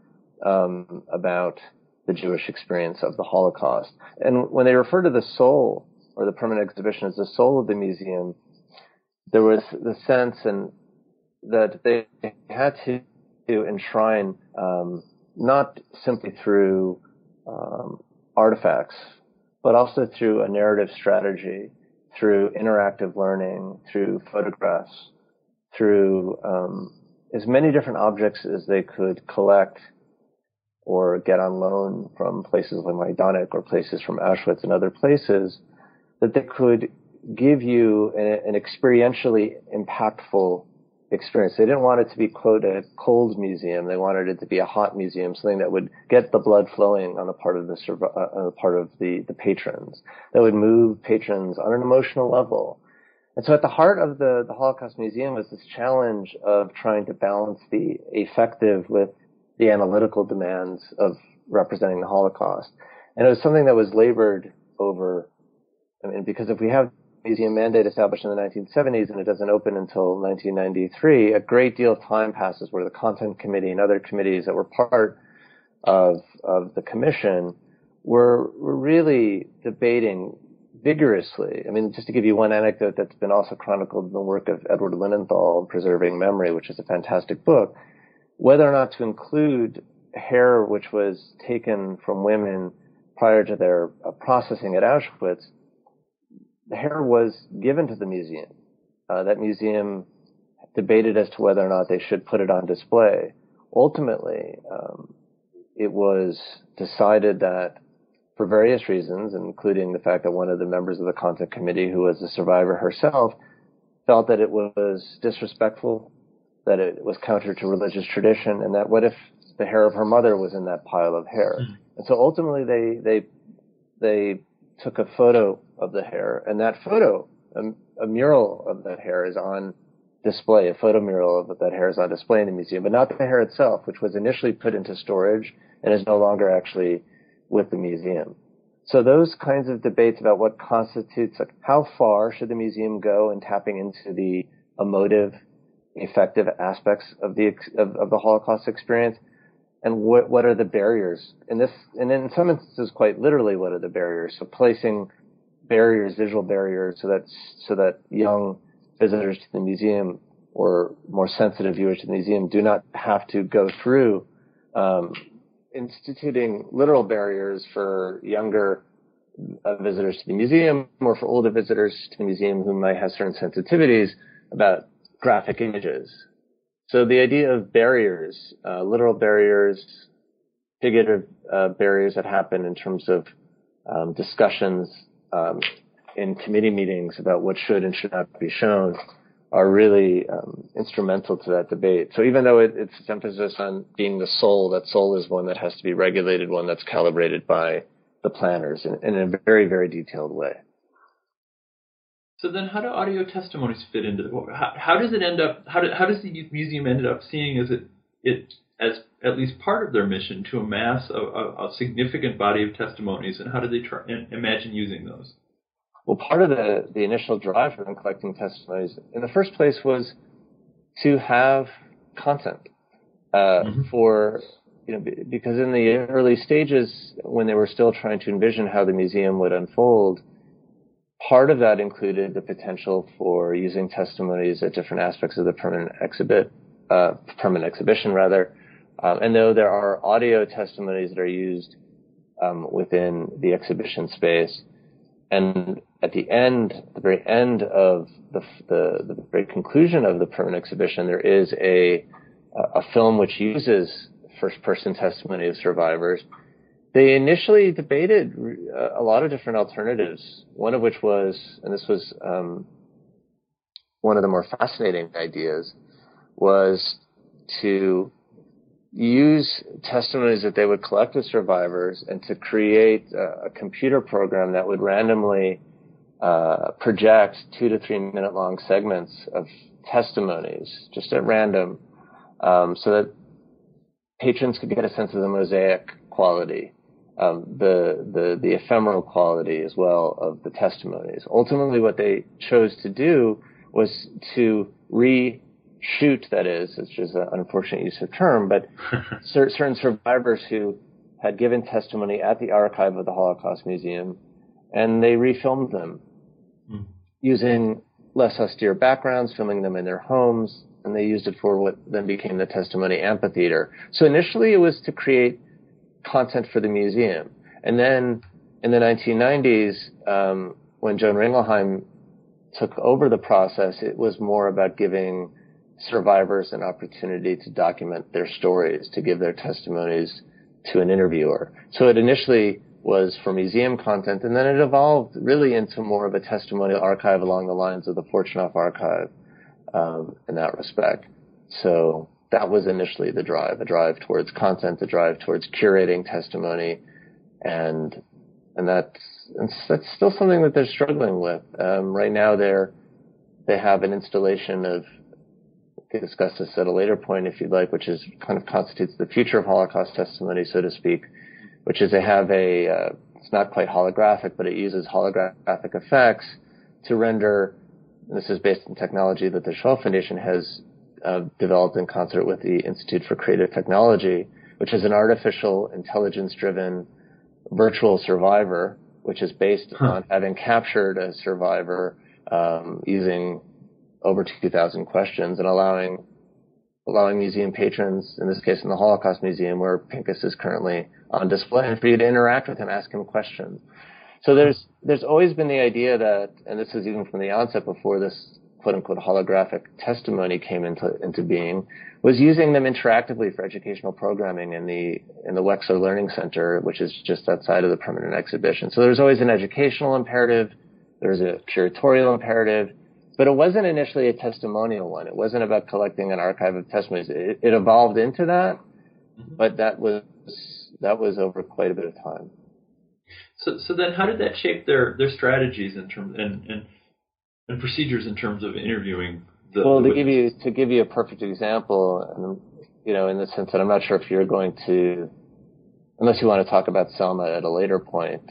um, about the Jewish experience of the Holocaust. And when they refer to the soul, or the permanent exhibition, as the soul of the museum, there was the sense and that they had to enshrine um, not simply through um, artifacts, but also through a narrative strategy, through interactive learning, through photographs, through um, as many different objects as they could collect or get on loan from places like Majdanek or places from Auschwitz and other places, that they could give you an, an experientially impactful experience. They didn't want it to be, quote, a cold museum. They wanted it to be a hot museum, something that would get the blood flowing on the part of the uh, on the part of the, the patrons, that would move patrons on an emotional level. And so at the heart of the, the Holocaust Museum was this challenge of trying to balance the effective with the analytical demands of representing the Holocaust. And it was something that was labored over, I mean, because if we have museum mandate established in the nineteen seventies and it doesn't open until nineteen ninety-three, a great deal of time passes where the content committee and other committees that were part of of the commission were, were really debating vigorously. I mean, just to give you one anecdote that's been also chronicled in the work of Edward Linenthal, Preserving Memory, which is a fantastic book, whether or not to include hair which was taken from women prior to their uh, processing at Auschwitz. The hair was given to the museum. Uh, that museum debated as to whether or not they should put it on display. Ultimately, um, it was decided that for various reasons, including the fact that one of the members of the content committee, who was a survivor herself, felt that it was disrespectful, that it was counter to religious tradition, and that what if the hair of her mother was in that pile of hair? Mm. And so ultimately they, they, they took a photo of the hair, and that photo, a, a mural of that hair is on display, a photo mural of that hair is on display in the museum, but not the hair itself, which was initially put into storage and is no longer actually with the museum. So those kinds of debates about what constitutes, like, how far should the museum go in tapping into the emotive, effective aspects of the of, of the Holocaust experience, and what what are the barriers? In this, and in some instances, quite literally, what are the barriers? So placing barriers, visual barriers, so that so that young visitors to the museum or more sensitive viewers to the museum do not have to go through um, instituting literal barriers for younger uh, visitors to the museum, or for older visitors to the museum who might have certain sensitivities about graphic images. So the idea of barriers, uh, literal barriers, figurative uh, barriers that happen in terms of um, discussions Um, in committee meetings about what should and should not be shown, are really um, instrumental to that debate. So even though it, it's emphasis on being the soul, that soul is one that has to be regulated, one that's calibrated by the planners in, in a very, very detailed way. So then how do audio testimonies fit into the, how, how does it end up, how, do, how does the Youth Museum end up seeing as it, it as at least part of their mission to amass a, a, a significant body of testimonies, and how do they try, imagine using those? Well, part of the, the initial drive for them collecting testimonies in the first place was to have content uh, mm-hmm. for, you know, because in the early stages when they were still trying to envision how the museum would unfold, part of that included the potential for using testimonies at different aspects of the permanent exhibit, uh, permanent exhibition rather. Um, and though there are audio testimonies that are used um, within the exhibition space, and at the end, the very end of the, the, the very conclusion of the permanent exhibition, there is a a film which uses first-person testimony of survivors. They initially debated a lot of different alternatives, one of which was, and this was um, one of the more fascinating ideas, was to use testimonies that they would collect with survivors and to create a, a computer program that would randomly uh, project two to three minute long segments of testimonies just at random, um, so that patrons could get a sense of the mosaic quality, um, the, the, the ephemeral quality as well of the testimonies. Ultimately, what they chose to do was to reshoot, that is, which is an unfortunate use of term, but certain survivors who had given testimony at the archive of the Holocaust Museum, and they refilmed them mm. using less austere backgrounds, filming them in their homes, and they used it for what then became the testimony amphitheater. So initially it was to create content for the museum. And then in the nineteen nineties, um, when Joan Ringelheim took over the process, it was more about giving survivors an opportunity to document their stories, to give their testimonies to an interviewer. So it initially was for museum content, and then it evolved really into more of a testimonial archive along the lines of the Fortunoff Archive um, in that respect. So that was initially the drive, a drive towards content, a drive towards curating testimony, and and that's, that's still something that they're struggling with. Um, right now they're, they have an installation of, we can discuss this at a later point if you'd like, which is kind of constitutes the future of Holocaust testimony, so to speak, which is they have a, uh, it's not quite holographic, but it uses holographic effects to render, and this is based on technology that the Shoah Foundation has uh, developed in concert with the Institute for Creative Technology, which is an artificial intelligence-driven virtual survivor, which is based huh. on having captured a survivor um, using over two thousand questions and allowing allowing museum patrons, in this case in the Holocaust Museum where Pincus is currently on display, and for you to interact with him, ask him questions. So there's there's always been the idea that, and this is even from the onset before this quote-unquote holographic testimony came into into being, was using them interactively for educational programming in the in the Wexler Learning Center, which is just outside of the permanent exhibition. So there's always an educational imperative, there's a curatorial imperative, but it wasn't initially a testimonial one. It wasn't about collecting an archive of testimonies. It, it evolved into that, mm-hmm. but that was that was over quite a bit of time. So, so then, how did that shape their, their strategies in terms and, and and procedures in terms of interviewing? The, well, the to witness? give you to give you a perfect example, you know, in the sense that I'm not sure if you're going to, unless you want to talk about Selma at a later point.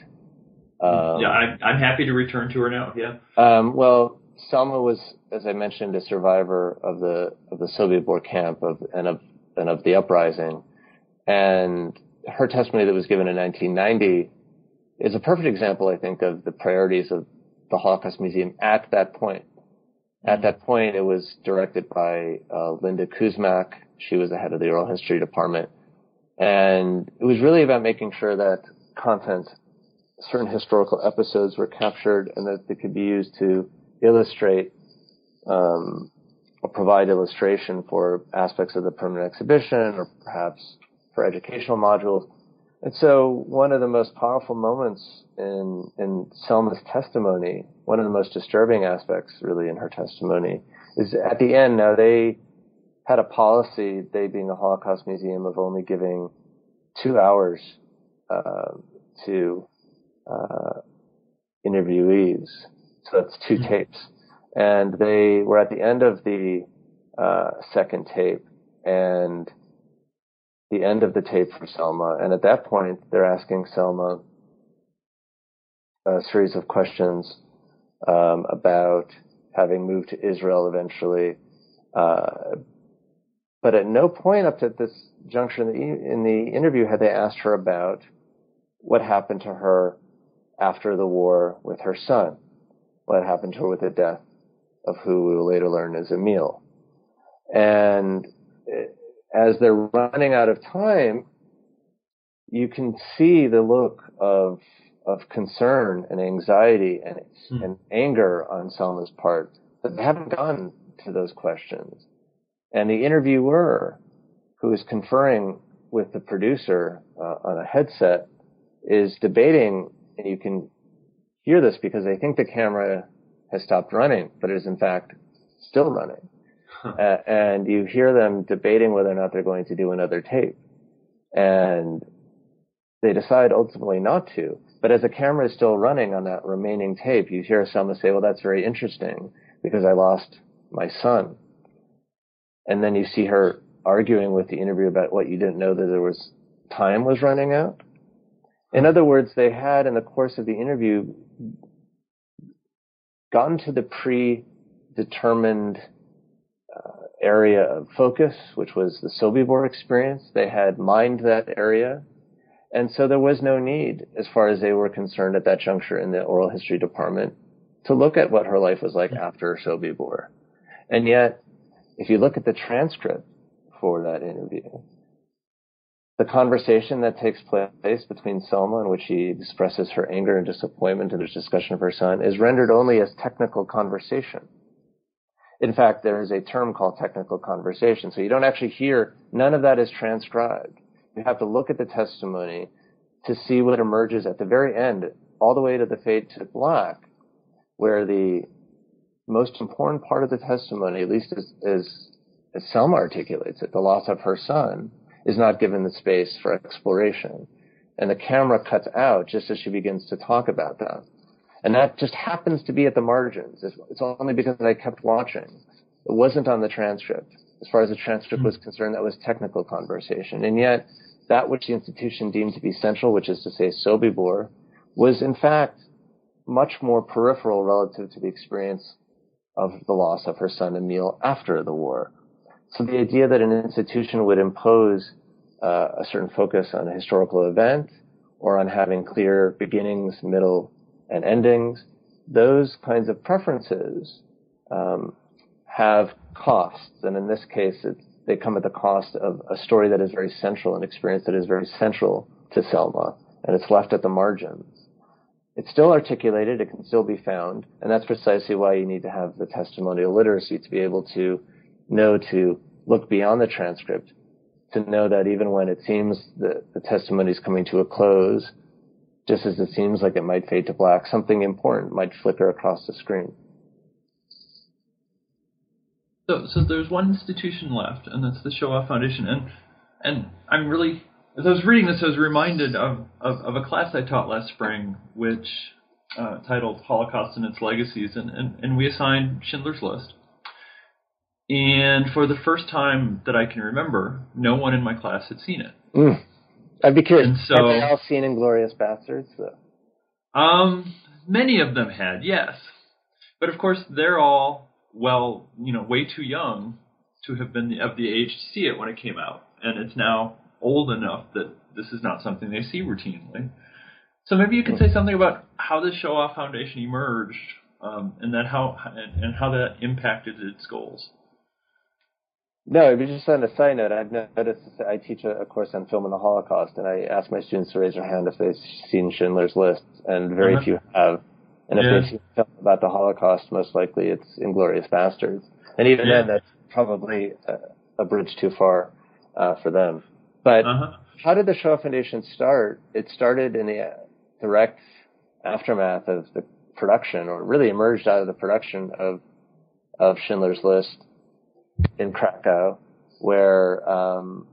Um, yeah, I'm, I'm happy to return to her now. Yeah. Um, well. Selma was, as I mentioned, a survivor of the of the Sobibor camp of and of and of the uprising, and her testimony that was given in nineteen ninety is a perfect example, I think, of the priorities of the Holocaust Museum at that point. At that point, it was directed by uh, Linda Kuzmak. She was the head of the Oral History Department, and it was really about making sure that content, certain historical episodes, were captured and that they could be used to illustrate um, or provide illustration for aspects of the permanent exhibition or perhaps for educational modules. And so one of the most powerful moments in, in Selma's testimony, one of the most disturbing aspects really in her testimony, is at the end. Now, they had a policy, they being the Holocaust Museum, of only giving two hours uh, to uh, interviewees. So that's two tapes. And they were at the end of the uh, second tape and the end of the tape for Selma. And at that point, they're asking Selma a series of questions um, about having moved to Israel eventually. Uh, but at no point up to this juncture in the, in the interview had they asked her about what happened to her after the war with her son. What happened to her with the death of who we will later learn is Emil. And as they're running out of time, you can see the look of of concern and anxiety and, hmm. and anger on Selma's part, but they haven't gotten to those questions. And the interviewer, who is conferring with the producer uh, on a headset, is debating, and you can hear this because they think the camera has stopped running, but it is in fact still running. Huh. Uh, and you hear them debating whether or not they're going to do another tape. And they decide ultimately not to. But as the camera is still running on that remaining tape, you hear Selma say, well, that's very interesting because I lost my son. And then you see her arguing with the interviewer about what you didn't know, that there was time was running out. In other words, they had, in the course of the interview, gotten to the predetermined uh, area of focus, which was the Sobibor experience. They had mined that area. And so there was no need, as far as they were concerned at that juncture in the oral history department, to look at what her life was like after Sobibor. And yet, if you look at the transcript for that interview, the conversation that takes place between Selma, in which she expresses her anger and disappointment in this discussion of her son, is rendered only as technical conversation. In fact, there is a term called technical conversation. So you don't actually hear, none of that is transcribed. You have to look at the testimony to see what emerges at the very end, all the way to the fade to black, where the most important part of the testimony, at least as, as, as Selma articulates it, the loss of her son, is not given the space for exploration. And the camera cuts out just as she begins to talk about that. And that just happens to be at the margins. It's, it's only because I kept watching. It wasn't on the transcript. As far as the transcript was concerned, that was technical conversation. And yet, that which the institution deemed to be central, which is to say Sobibor, was in fact much more peripheral relative to the experience of the loss of her son Emil after the war. So the idea that an institution would impose uh, a certain focus on a historical event or on having clear beginnings, middle, and endings, those kinds of preferences um, have costs. And in this case, it's, they come at the cost of a story that is very central, an experience that is very central to Selma, and it's left at the margins. It's still articulated, it can still be found, and that's precisely why you need to have the testimonial literacy to be able to know to look beyond the transcript, to know that even when it seems that the testimony is coming to a close, just as it seems like it might fade to black, something important might flicker across the screen. So, so there's one institution left, and that's the Shoah Foundation. And and I'm really, as I was reading this, I was reminded of of, of a class I taught last spring, which uh, titled Holocaust and Its Legacies, and, and, and we assigned Schindler's List. And for the first time that I can remember, no one in my class had seen it. Mm. I'd be curious. And so, have they all seen Inglourious Bastards? So. Um, many of them had, yes. But of course, they're all, well, you know, way too young to have been of the age to see it when it came out. And it's now old enough that this is not something they see routinely. So maybe you can say something about how the Shoah Foundation emerged um, and, that how, and, and how that impacted its goals. No, just on a side note, I've noticed that I teach a, a course on film and the Holocaust, and I ask my students to raise their hand if they've seen Schindler's List, and very uh-huh. few have. And if yeah. they've seen a film about the Holocaust, most likely it's Inglorious Bastards. And even yeah. then, that's probably a, a bridge too far uh, for them. But uh-huh. how did the Shoah Foundation start? It started in the direct aftermath of the production, or really emerged out of the production of of Schindler's List in Krakow, where um,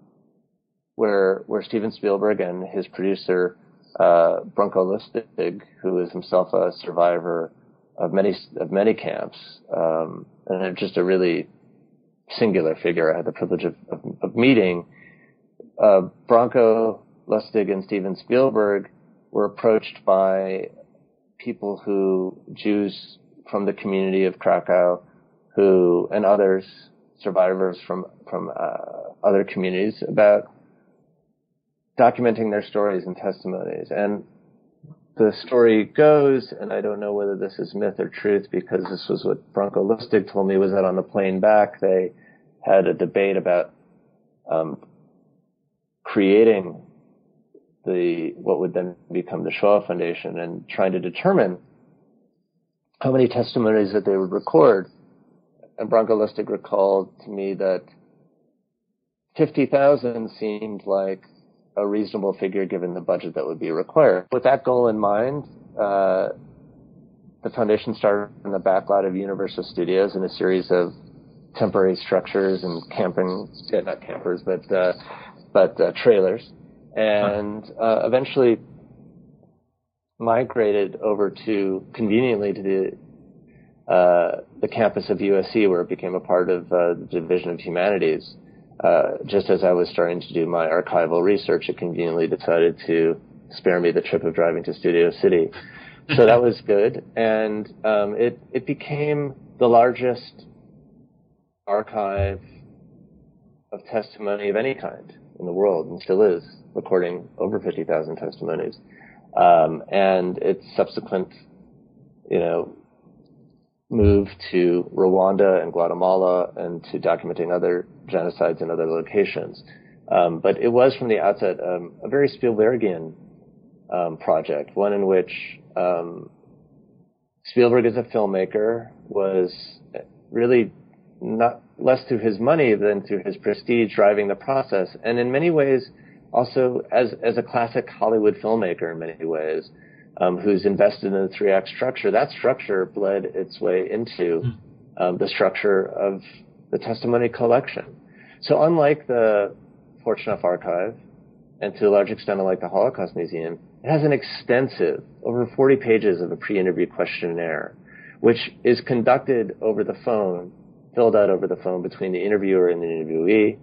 where where Steven Spielberg and his producer uh, Branko Lustig, who is himself a survivor of many of many camps, um, and just a really singular figure I had the privilege of, of, of meeting, uh, Branko Lustig and Steven Spielberg were approached by people who Jews from the community of Krakow, who and others. survivors from, from uh, other communities about documenting their stories and testimonies. And the story goes, and I don't know whether this is myth or truth, because this was what Branko Lustig told me, was that on the plane back, they had a debate about um, creating the what would then become the Shoah Foundation and trying to determine how many testimonies that they would record. And Branko Lustig recalled to me that fifty thousand seemed like a reasonable figure given the budget that would be required. With that goal in mind, uh, the foundation started in the backlot of Universal Studios in a series of temporary structures and camping, yeah, not campers, but, uh, but uh, trailers. And uh, eventually migrated over to, conveniently, to the, uh, the campus of U S C, where it became a part of uh, the Division of Humanities. Uh, just as I was starting to do my archival research, it conveniently decided to spare me the trip of driving to Studio City. So that was good. And um, it, it became the largest archive of testimony of any kind in the world, and still is, recording over fifty thousand testimonies. Um, and its subsequent, you know, move to Rwanda and Guatemala and to documenting other genocides in other locations. Um, but it was from the outset um, a very Spielbergian um, project, one in which um, Spielberg as a filmmaker was really not less through his money than through his prestige driving the process. And in many ways, also as as a classic Hollywood filmmaker in many ways, um, who's invested in the three-act structure, that structure bled its way into um, the structure of the testimony collection. So unlike the Fortunoff Archive, and to a large extent unlike the Holocaust Museum, it has an extensive, over forty pages of a pre-interview questionnaire, which is conducted over the phone, filled out over the phone between the interviewer and the interviewee.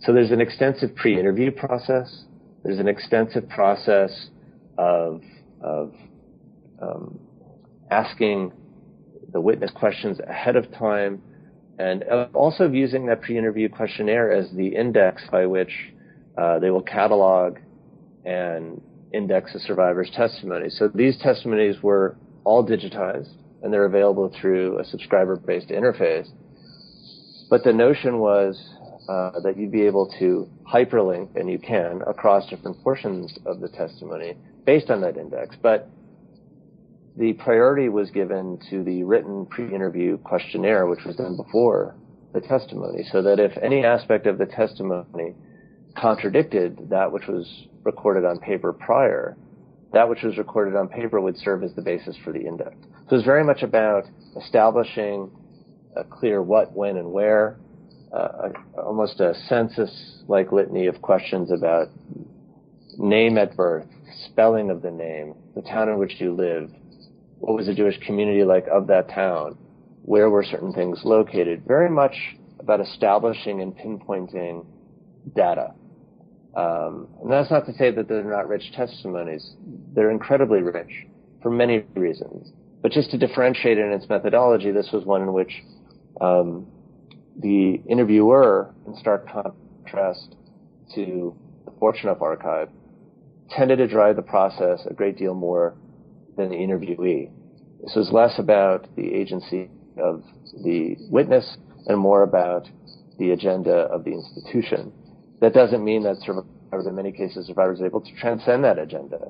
So there's an extensive pre-interview process. There's an extensive process of of um, asking the witness questions ahead of time, and also using that pre-interview questionnaire as the index by which uh, they will catalog and index a survivor's testimony. So these testimonies were all digitized, and they're available through a subscriber-based interface. But the notion was Uh, that you'd be able to hyperlink, and you can, across different portions of the testimony based on that index. But the priority was given to the written pre-interview questionnaire, which was done before the testimony, so that if any aspect of the testimony contradicted that which was recorded on paper prior, that which was recorded on paper would serve as the basis for the index. So it's very much about establishing a clear what, when, and where, Uh, almost a census-like litany of questions about name at birth, spelling of the name, the town in which you live, what was the Jewish community like of that town, where were certain things located, very much about establishing and pinpointing data. Um, and that's not to say that they're not rich testimonies. They're incredibly rich for many reasons. But just to differentiate in its methodology, this was one in which um the interviewer, in stark contrast to the Fortunoff Archive, tended to drive the process a great deal more than the interviewee. This was less about the agency of the witness and more about the agenda of the institution. That doesn't mean that survivors, in many cases, survivors are able to transcend that agenda,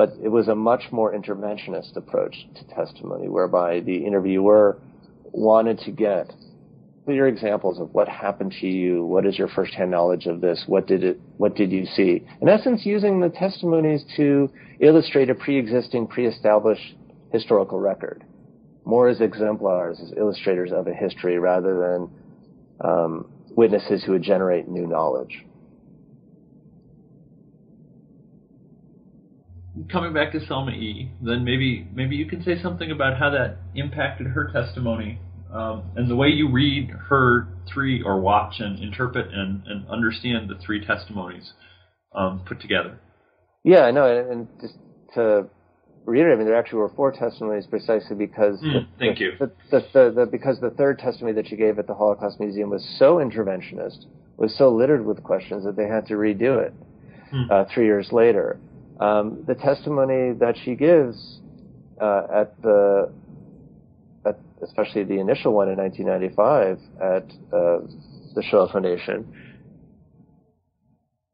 but it was a much more interventionist approach to testimony, whereby the interviewer wanted to get clear examples of what happened to you, what is your firsthand knowledge of this, what did it, what did you see? In essence, using the testimonies to illustrate a pre-existing, pre-established historical record, more as exemplars, as illustrators of a history, rather than um, witnesses who would generate new knowledge. Coming back to Selma E., then maybe maybe you can say something about how that impacted her testimony. Um, and the way you read her three, or watch and interpret and, and understand the three testimonies um, put together. Yeah, I know. And, and just to reiterate, I mean, there actually were four testimonies precisely because mm, the, thank you. The, the, the, the, because the third testimony that she gave at the Holocaust Museum was so interventionist, was so littered with questions that they had to redo it mm. uh, three years later. Um, the testimony that she gives uh, at the especially the initial one in nineteen ninety-five at uh, the Shoah Foundation,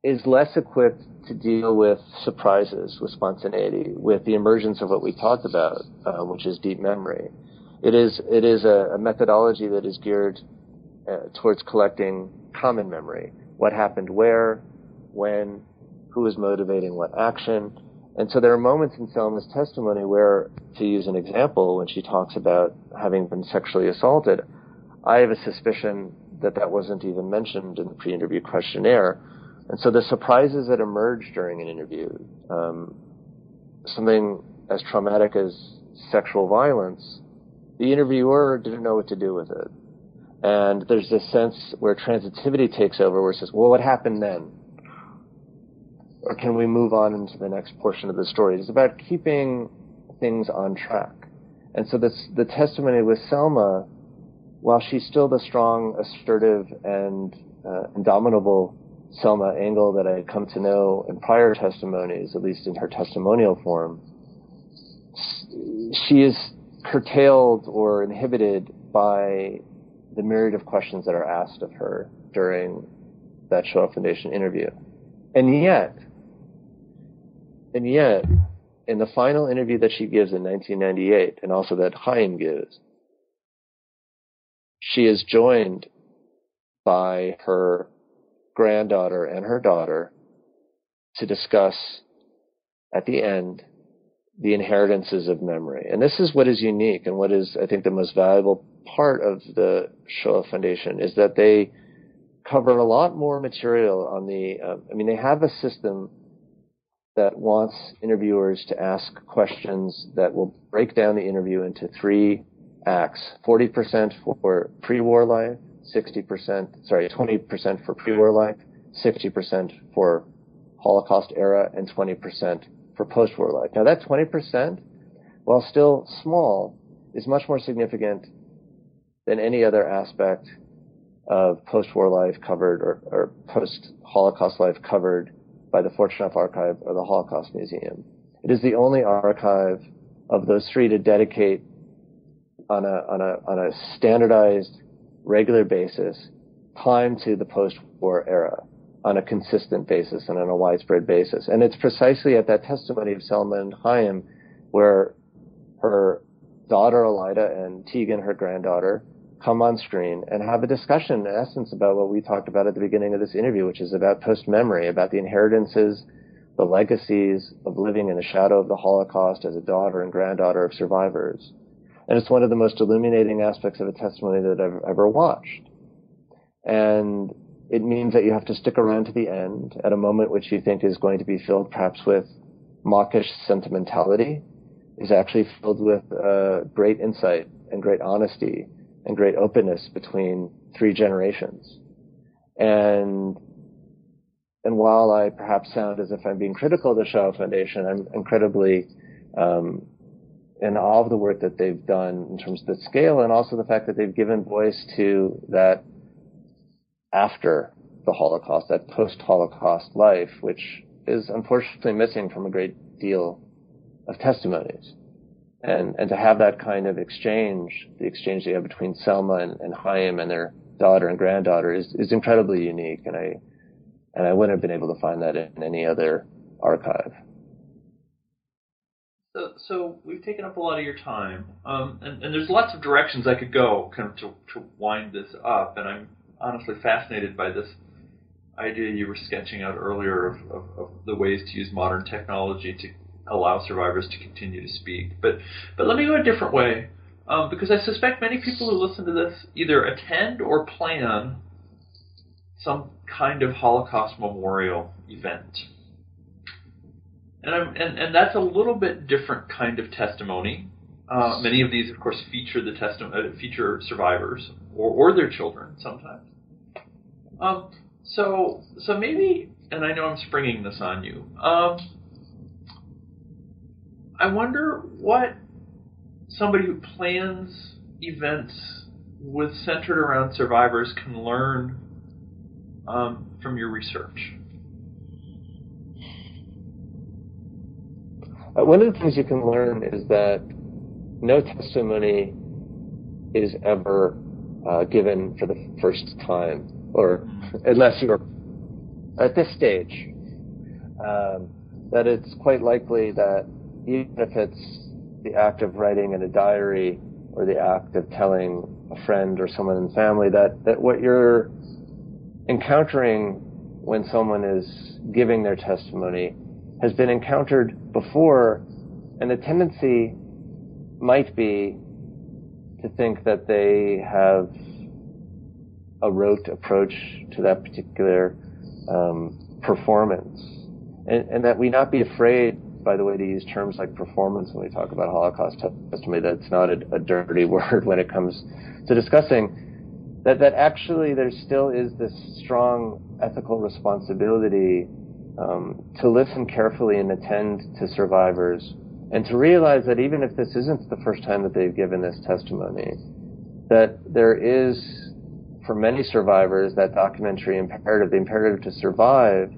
is less equipped to deal with surprises, with spontaneity, with the emergence of what we talked about, uh, which is deep memory. It is it is a, a methodology that is geared uh, towards collecting common memory, what happened where, when, who was motivating what action. And so there are moments in Selma's testimony where, to use an example, when she talks about having been sexually assaulted, I have a suspicion that that wasn't even mentioned in the pre-interview questionnaire. And so the surprises that emerge during an interview, um, something as traumatic as sexual violence, the interviewer didn't know what to do with it. And there's this sense where transitivity takes over, where it says, well, what happened then? Or can we move on into the next portion of the story? It's about keeping things on track. And so this, the testimony with Selma, while she's still the strong, assertive, and uh, indomitable Selma Engel that I had come to know in prior testimonies, at least in her testimonial form, she is curtailed or inhibited by the myriad of questions that are asked of her during that Shoah Foundation interview. And yet, and yet, in the final interview that she gives in nineteen ninety-eight, and also that Chaim gives, she is joined by her granddaughter and her daughter to discuss, at the end, the inheritances of memory. And this is what is unique and what is, I think, the most valuable part of the Shoah Foundation, is that they cover a lot more material on the, um, I mean, they have a system that wants interviewers to ask questions that will break down the interview into three acts, forty percent for pre-war life, sixty percent, sorry, twenty percent for pre-war life, sixty percent for Holocaust era, and twenty percent for post-war life. Now that twenty percent, while still small, is much more significant than any other aspect of post-war life covered or, or post-Holocaust life covered by the Fortunoff Archive or the Holocaust Museum. It is the only archive of those three to dedicate on a, on a, on a standardized, regular basis time to the post-war era on a consistent basis and on a widespread basis. And it's precisely at that testimony of Selma and Chaim where her daughter, Elida, and Tegan, her granddaughter, come on screen and have a discussion, in essence, about what we talked about at the beginning of this interview, which is about post-memory, about the inheritances, the legacies of living in the shadow of the Holocaust as a daughter and granddaughter of survivors. And it's one of the most illuminating aspects of a testimony that I've ever watched. And it means that you have to stick around to the end at a moment which you think is going to be filled perhaps with mawkish sentimentality, is actually filled with uh, great insight and great honesty and great openness between three generations. And and while I perhaps sound as if I'm being critical of the Shoah Foundation, I'm incredibly um, in awe of the work that they've done in terms of the scale and also the fact that they've given voice to that after the Holocaust, that post-Holocaust life, which is unfortunately missing from a great deal of testimonies. And and to have that kind of exchange, the exchange that you have between Selma and, and Chaim and their daughter and granddaughter is, is incredibly unique, and I and I wouldn't have been able to find that in any other archive. So, so we've taken up a lot of your time, um, and, and there's lots of directions I could go kind of to, to wind this up, and I'm honestly fascinated by this idea you were sketching out earlier of, of, of the ways to use modern technology to allow survivors to continue to speak. But but let me go a different way, um, because I suspect many people who listen to this either attend or plan some kind of Holocaust memorial event. And, I'm, and, and that's a little bit different kind of testimony. Uh, many of these, of course, feature the testi- feature survivors or, or their children sometimes. Um, so so maybe, and I know I'm springing this on you, um, I wonder what somebody who plans events with centered around survivors can learn um, from your research. Uh, one of the things you can learn is that no testimony is ever uh, given for the first time, or unless you're at this stage, um, that it's quite likely that even if it's the act of writing in a diary or the act of telling a friend or someone in the family, that, that what you're encountering when someone is giving their testimony has been encountered before, and the tendency might be to think that they have a rote approach to that particular um, performance, and, and that we not be afraid by the way, to use terms like performance when we talk about Holocaust testimony. That's not a, a dirty word when it comes to discussing that. That actually there still is this strong ethical responsibility um, to listen carefully and attend to survivors, and to realize that even if this isn't the first time that they've given this testimony, that there is, for many survivors, that documentary imperative, the imperative to survive.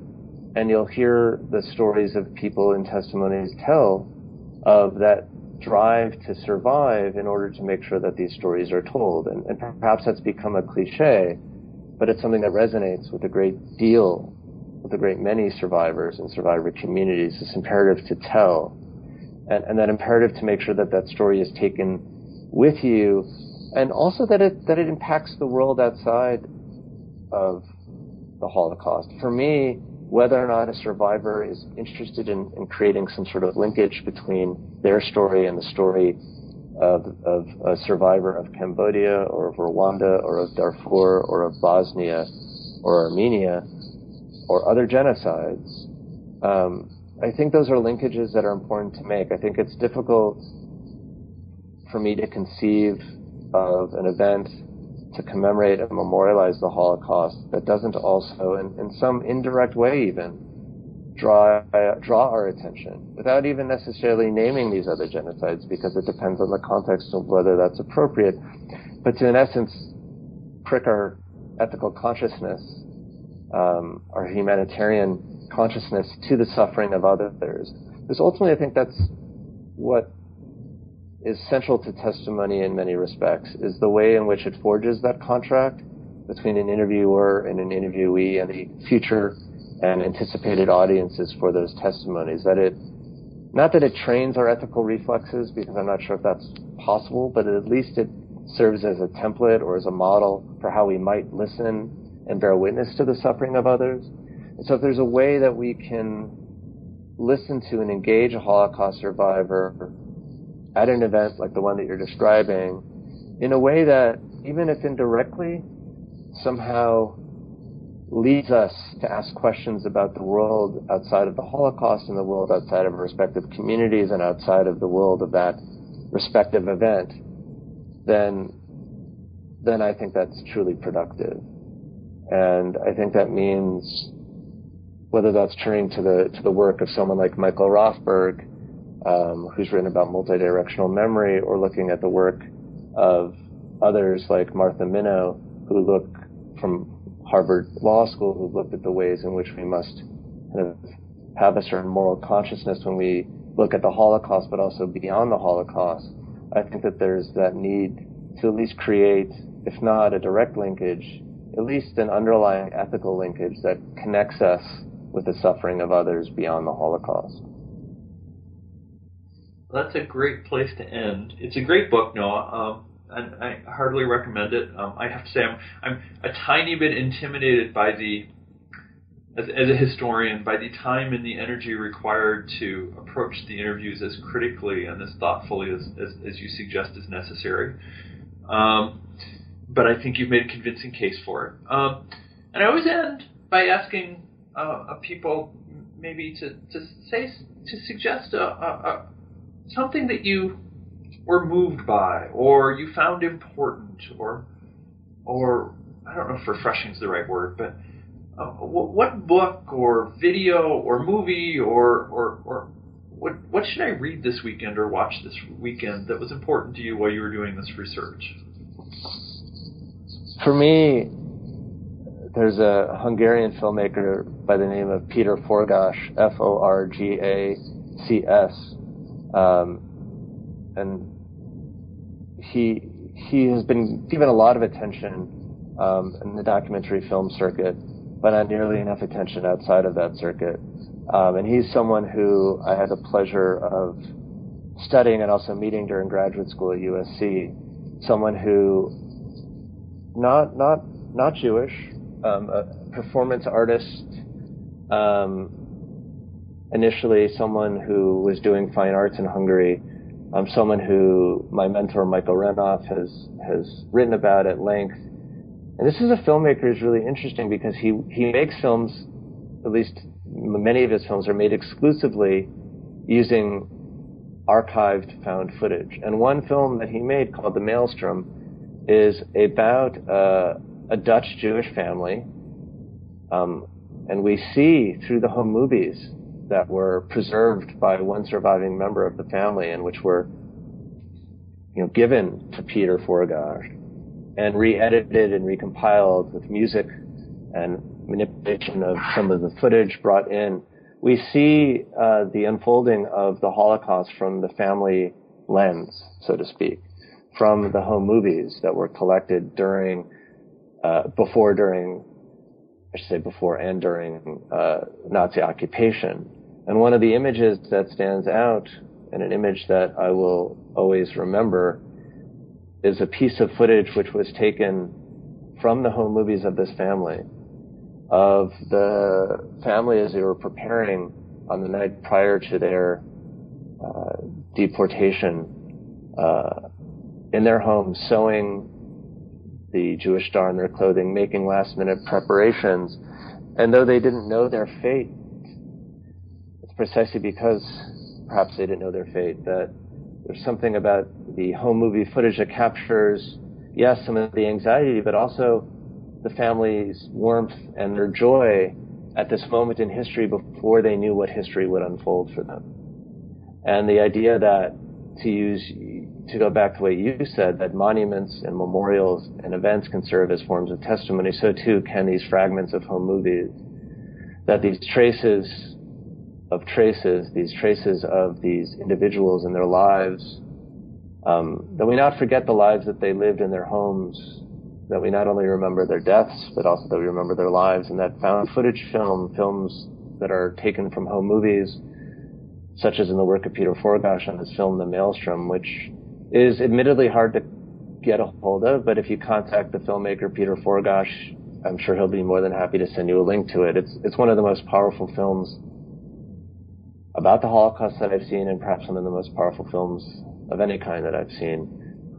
And you'll hear the stories of people in testimonies tell of that drive to survive in order to make sure that these stories are told. And, and perhaps that's become a cliche, but it's something that resonates with a great deal, with a great many survivors and survivor communities, this imperative to tell. And, and that imperative to make sure that that story is taken with you, and also that it that it impacts the world outside of the Holocaust. For me, whether or not a survivor is interested in, in creating some sort of linkage between their story and the story of, of a survivor of Cambodia or of Rwanda or of Darfur or of Bosnia or Armenia or other genocides, um, I think those are linkages that are important to make. I think it's difficult for me to conceive of an event to commemorate and memorialize the Holocaust that doesn't also, in, in some indirect way even, draw uh, draw our attention without even necessarily naming these other genocides, because it depends on the context of whether that's appropriate, but to in essence prick our ethical consciousness, um, our humanitarian consciousness to the suffering of others. Because ultimately I think that's what is central to testimony in many respects, is the way in which it forges that contract between an interviewer and an interviewee and the future and anticipated audiences for those testimonies. That it, not that it trains our ethical reflexes, because I'm not sure if that's possible, but at least it serves as a template or as a model for how we might listen and bear witness to the suffering of others. And so if there's a way that we can listen to and engage a Holocaust survivor at an event like the one that you're describing, in a way that, even if indirectly, somehow leads us to ask questions about the world outside of the Holocaust and the world outside of our respective communities and outside of the world of that respective event, then then I think that's truly productive. And I think that means, whether that's turning to the to the work of someone like Michael Rothberg, Um, who's written about multidirectional memory, or looking at the work of others like Martha Minow, who look from Harvard Law School, who looked at the ways in which we must kind of have a certain moral consciousness when we look at the Holocaust, but also beyond the Holocaust. I think that there's that need to at least create, if not a direct linkage, at least an underlying ethical linkage that connects us with the suffering of others beyond the Holocaust. That's a great place to end. It's a great book, Noah, um, and I hardly recommend it. Um, I have to say, I'm I'm a tiny bit intimidated by the, as, as a historian, by the time and the energy required to approach the interviews as critically and as thoughtfully as, as, as you suggest is necessary. Um, but I think you've made a convincing case for it. Um, and I always end by asking uh, people maybe to, to say to suggest a. a, a something that you were moved by, or you found important, or, or I don't know if refreshing is the right word, but uh, what, what book or video or movie or, or, or what, what should I read this weekend or watch this weekend that was important to you while you were doing this research? For me, there's a Hungarian filmmaker by the name of Péter Forgács, F O R G A C S, Um, and he he has been given a lot of attention um, in the documentary film circuit, but not nearly enough attention outside of that circuit. Um, and he's someone who I had the pleasure of studying and also meeting during graduate school at U S C. Someone who, not not not Jewish, um, a performance artist. Um, Initially, someone who was doing fine arts in Hungary, um, someone who my mentor, Michael Renoff, has has written about at length. And this is a filmmaker who's really interesting because he, he makes films, at least many of his films are made exclusively using archived found footage. And one film that he made called The Maelstrom is about uh, a Dutch Jewish family. Um, and we see through the home movies that were preserved by one surviving member of the family and which were, you know, given to Péter Forgács and re-edited and recompiled with music and manipulation of some of the footage brought in. We see uh, the unfolding of the Holocaust from the family lens, so to speak, from the home movies that were collected during, uh, before, during, I should say before and during uh, Nazi occupation. And one of the images that stands out, and an image that I will always remember, is a piece of footage which was taken from the home movies of this family, of the family as they were preparing on the night prior to their uh, deportation uh, in their home, sewing the Jewish star in their clothing, making last-minute preparations. And though they didn't know their fate, it's precisely because perhaps they didn't know their fate that there's something about the home movie footage that captures, yes, some of the anxiety, but also the family's warmth and their joy at this moment in history before they knew what history would unfold for them. And the idea that, to use, to go back to what you said, that monuments and memorials and events can serve as forms of testimony, so too can these fragments of home movies, that these traces of traces, these traces of these individuals and their lives, um, that we not forget the lives that they lived in their homes, that we not only remember their deaths, but also that we remember their lives, and that found footage film, films that are taken from home movies, such as in the work of Péter Forgács on his film The Maelstrom, which is admittedly hard to get a hold of, but if you contact the filmmaker Péter Forgács, I'm sure he'll be more than happy to send you a link to it. It's it's one of the most powerful films about the Holocaust that I've seen, and perhaps one of the most powerful films of any kind that I've seen.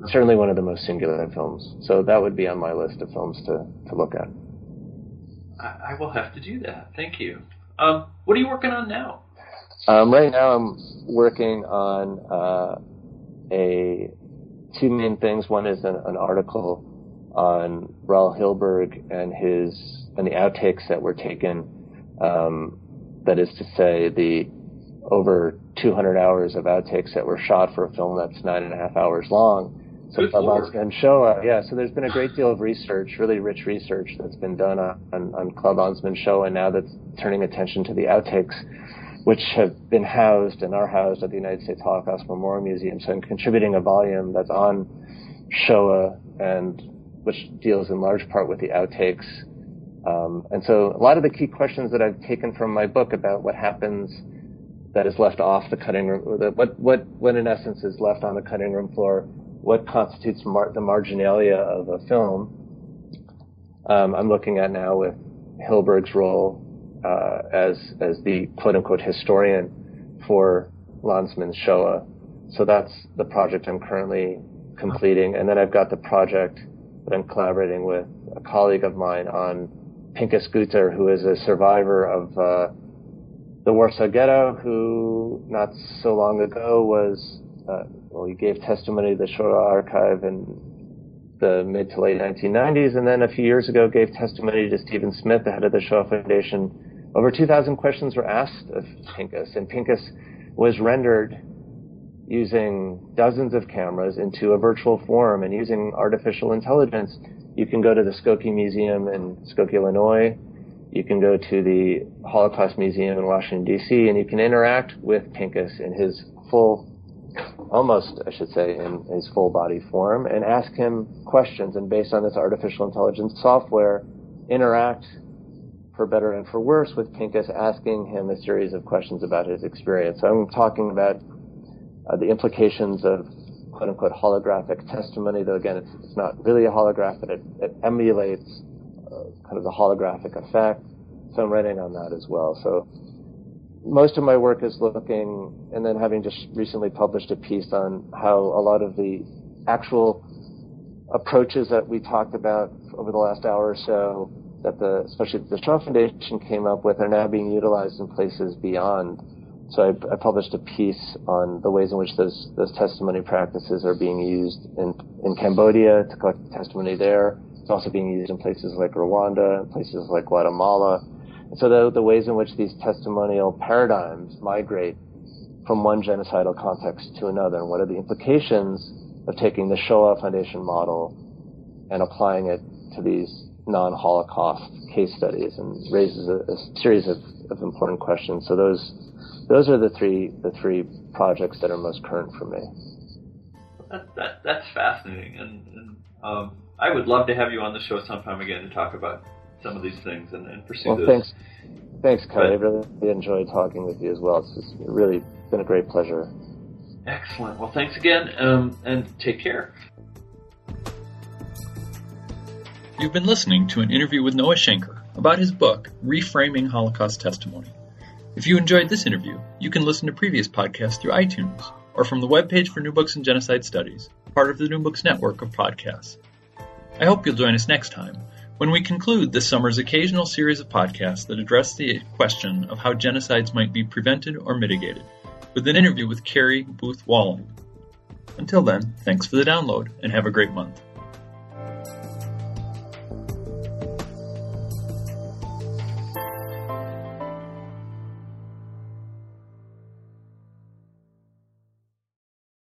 Certainly one of the most singular films. So that would be on my list of films to, to look at. I, I will have to do that. Thank you. Um, what are you working on now? Um, right now I'm working on uh, a two main things. One is an, an article on Raoul Hilberg and his and the outtakes that were taken. Um, that is to say, the over two hundred hours of outtakes that were shot for a film that's nine and a half hours long. So Clubhouse and Shoah, yeah. So there's been a great deal of research, really rich research that's been done on, on, on Clubhouse and Shoah, and now that's turning attention to the outtakes, which have been housed and are housed at the United States Holocaust Memorial Museum. So I'm contributing a volume that's on Shoah and which deals in large part with the outtakes. Um, and so a lot of the key questions that I've taken from my book about what happens that is left off the cutting room, the, what, what, what in essence is left on the cutting room floor, what constitutes mar- the marginalia of a film, um, I'm looking at now with Hilberg's role uh, as as the quote-unquote historian for Lanzmann's Shoah. So that's the project I'm currently completing. And then I've got the project that I'm collaborating with a colleague of mine on, Pincus, who is a survivor of uh, the Warsaw Ghetto, who not so long ago was... Uh, well, he gave testimony to the Shoah Archive in the mid to late nineteen nineties, and then a few years ago gave testimony to Stephen Smith, the head of the Shoah Foundation. Over two thousand questions were asked of Pincus, and Pincus was rendered using dozens of cameras into a virtual form and using artificial intelligence. You can go to the Skokie Museum in Skokie, Illinois. You can go to the Holocaust Museum in Washington, D C, and you can interact with Pincus in his full... almost, I should say, in his full body form, and ask him questions, and based on this artificial intelligence software, interact for better and for worse with Pincus, asking him a series of questions about his experience. So I'm talking about uh, the implications of quote-unquote holographic testimony, though again, it's, it's not really a holograph, but it, it emulates uh, kind of the holographic effect. So I'm writing on that as well. So most of my work is looking, and then having just recently published a piece on how a lot of the actual approaches that we talked about over the last hour or so, that the especially the Shaw Foundation came up with, are now being utilized in places beyond So I, I published a piece on the ways in which those those testimony practices are being used in in Cambodia to collect testimony there. It's also being used in places like Rwanda and places like Guatemala. And so the, the ways in which these testimonial paradigms migrate from one genocidal context to another, and what are the implications of taking the Shoah Foundation model and applying it to these non-Holocaust case studies, and raises a, a series of, of important questions. So those those are the three the three projects that are most current for me. That, that that's fascinating, and, and um, I would love to have you on the show sometime again to talk about some of these things and, and pursue well, those. Thanks, thanks, Kelly. I really enjoyed talking with you as well. It's just really been a great pleasure. Excellent. Well, thanks again, um, and take care. You've been listening to an interview with Noah Shenker about his book, Reframing Holocaust Testimony. If you enjoyed this interview, you can listen to previous podcasts through iTunes or from the webpage for New Books in Genocide Studies, part of the New Books Network of podcasts. I hope you'll join us next time when we conclude this summer's occasional series of podcasts that address the question of how genocides might be prevented or mitigated, with an interview with Carrie Booth Walling. Until then, thanks for the download and have a great month.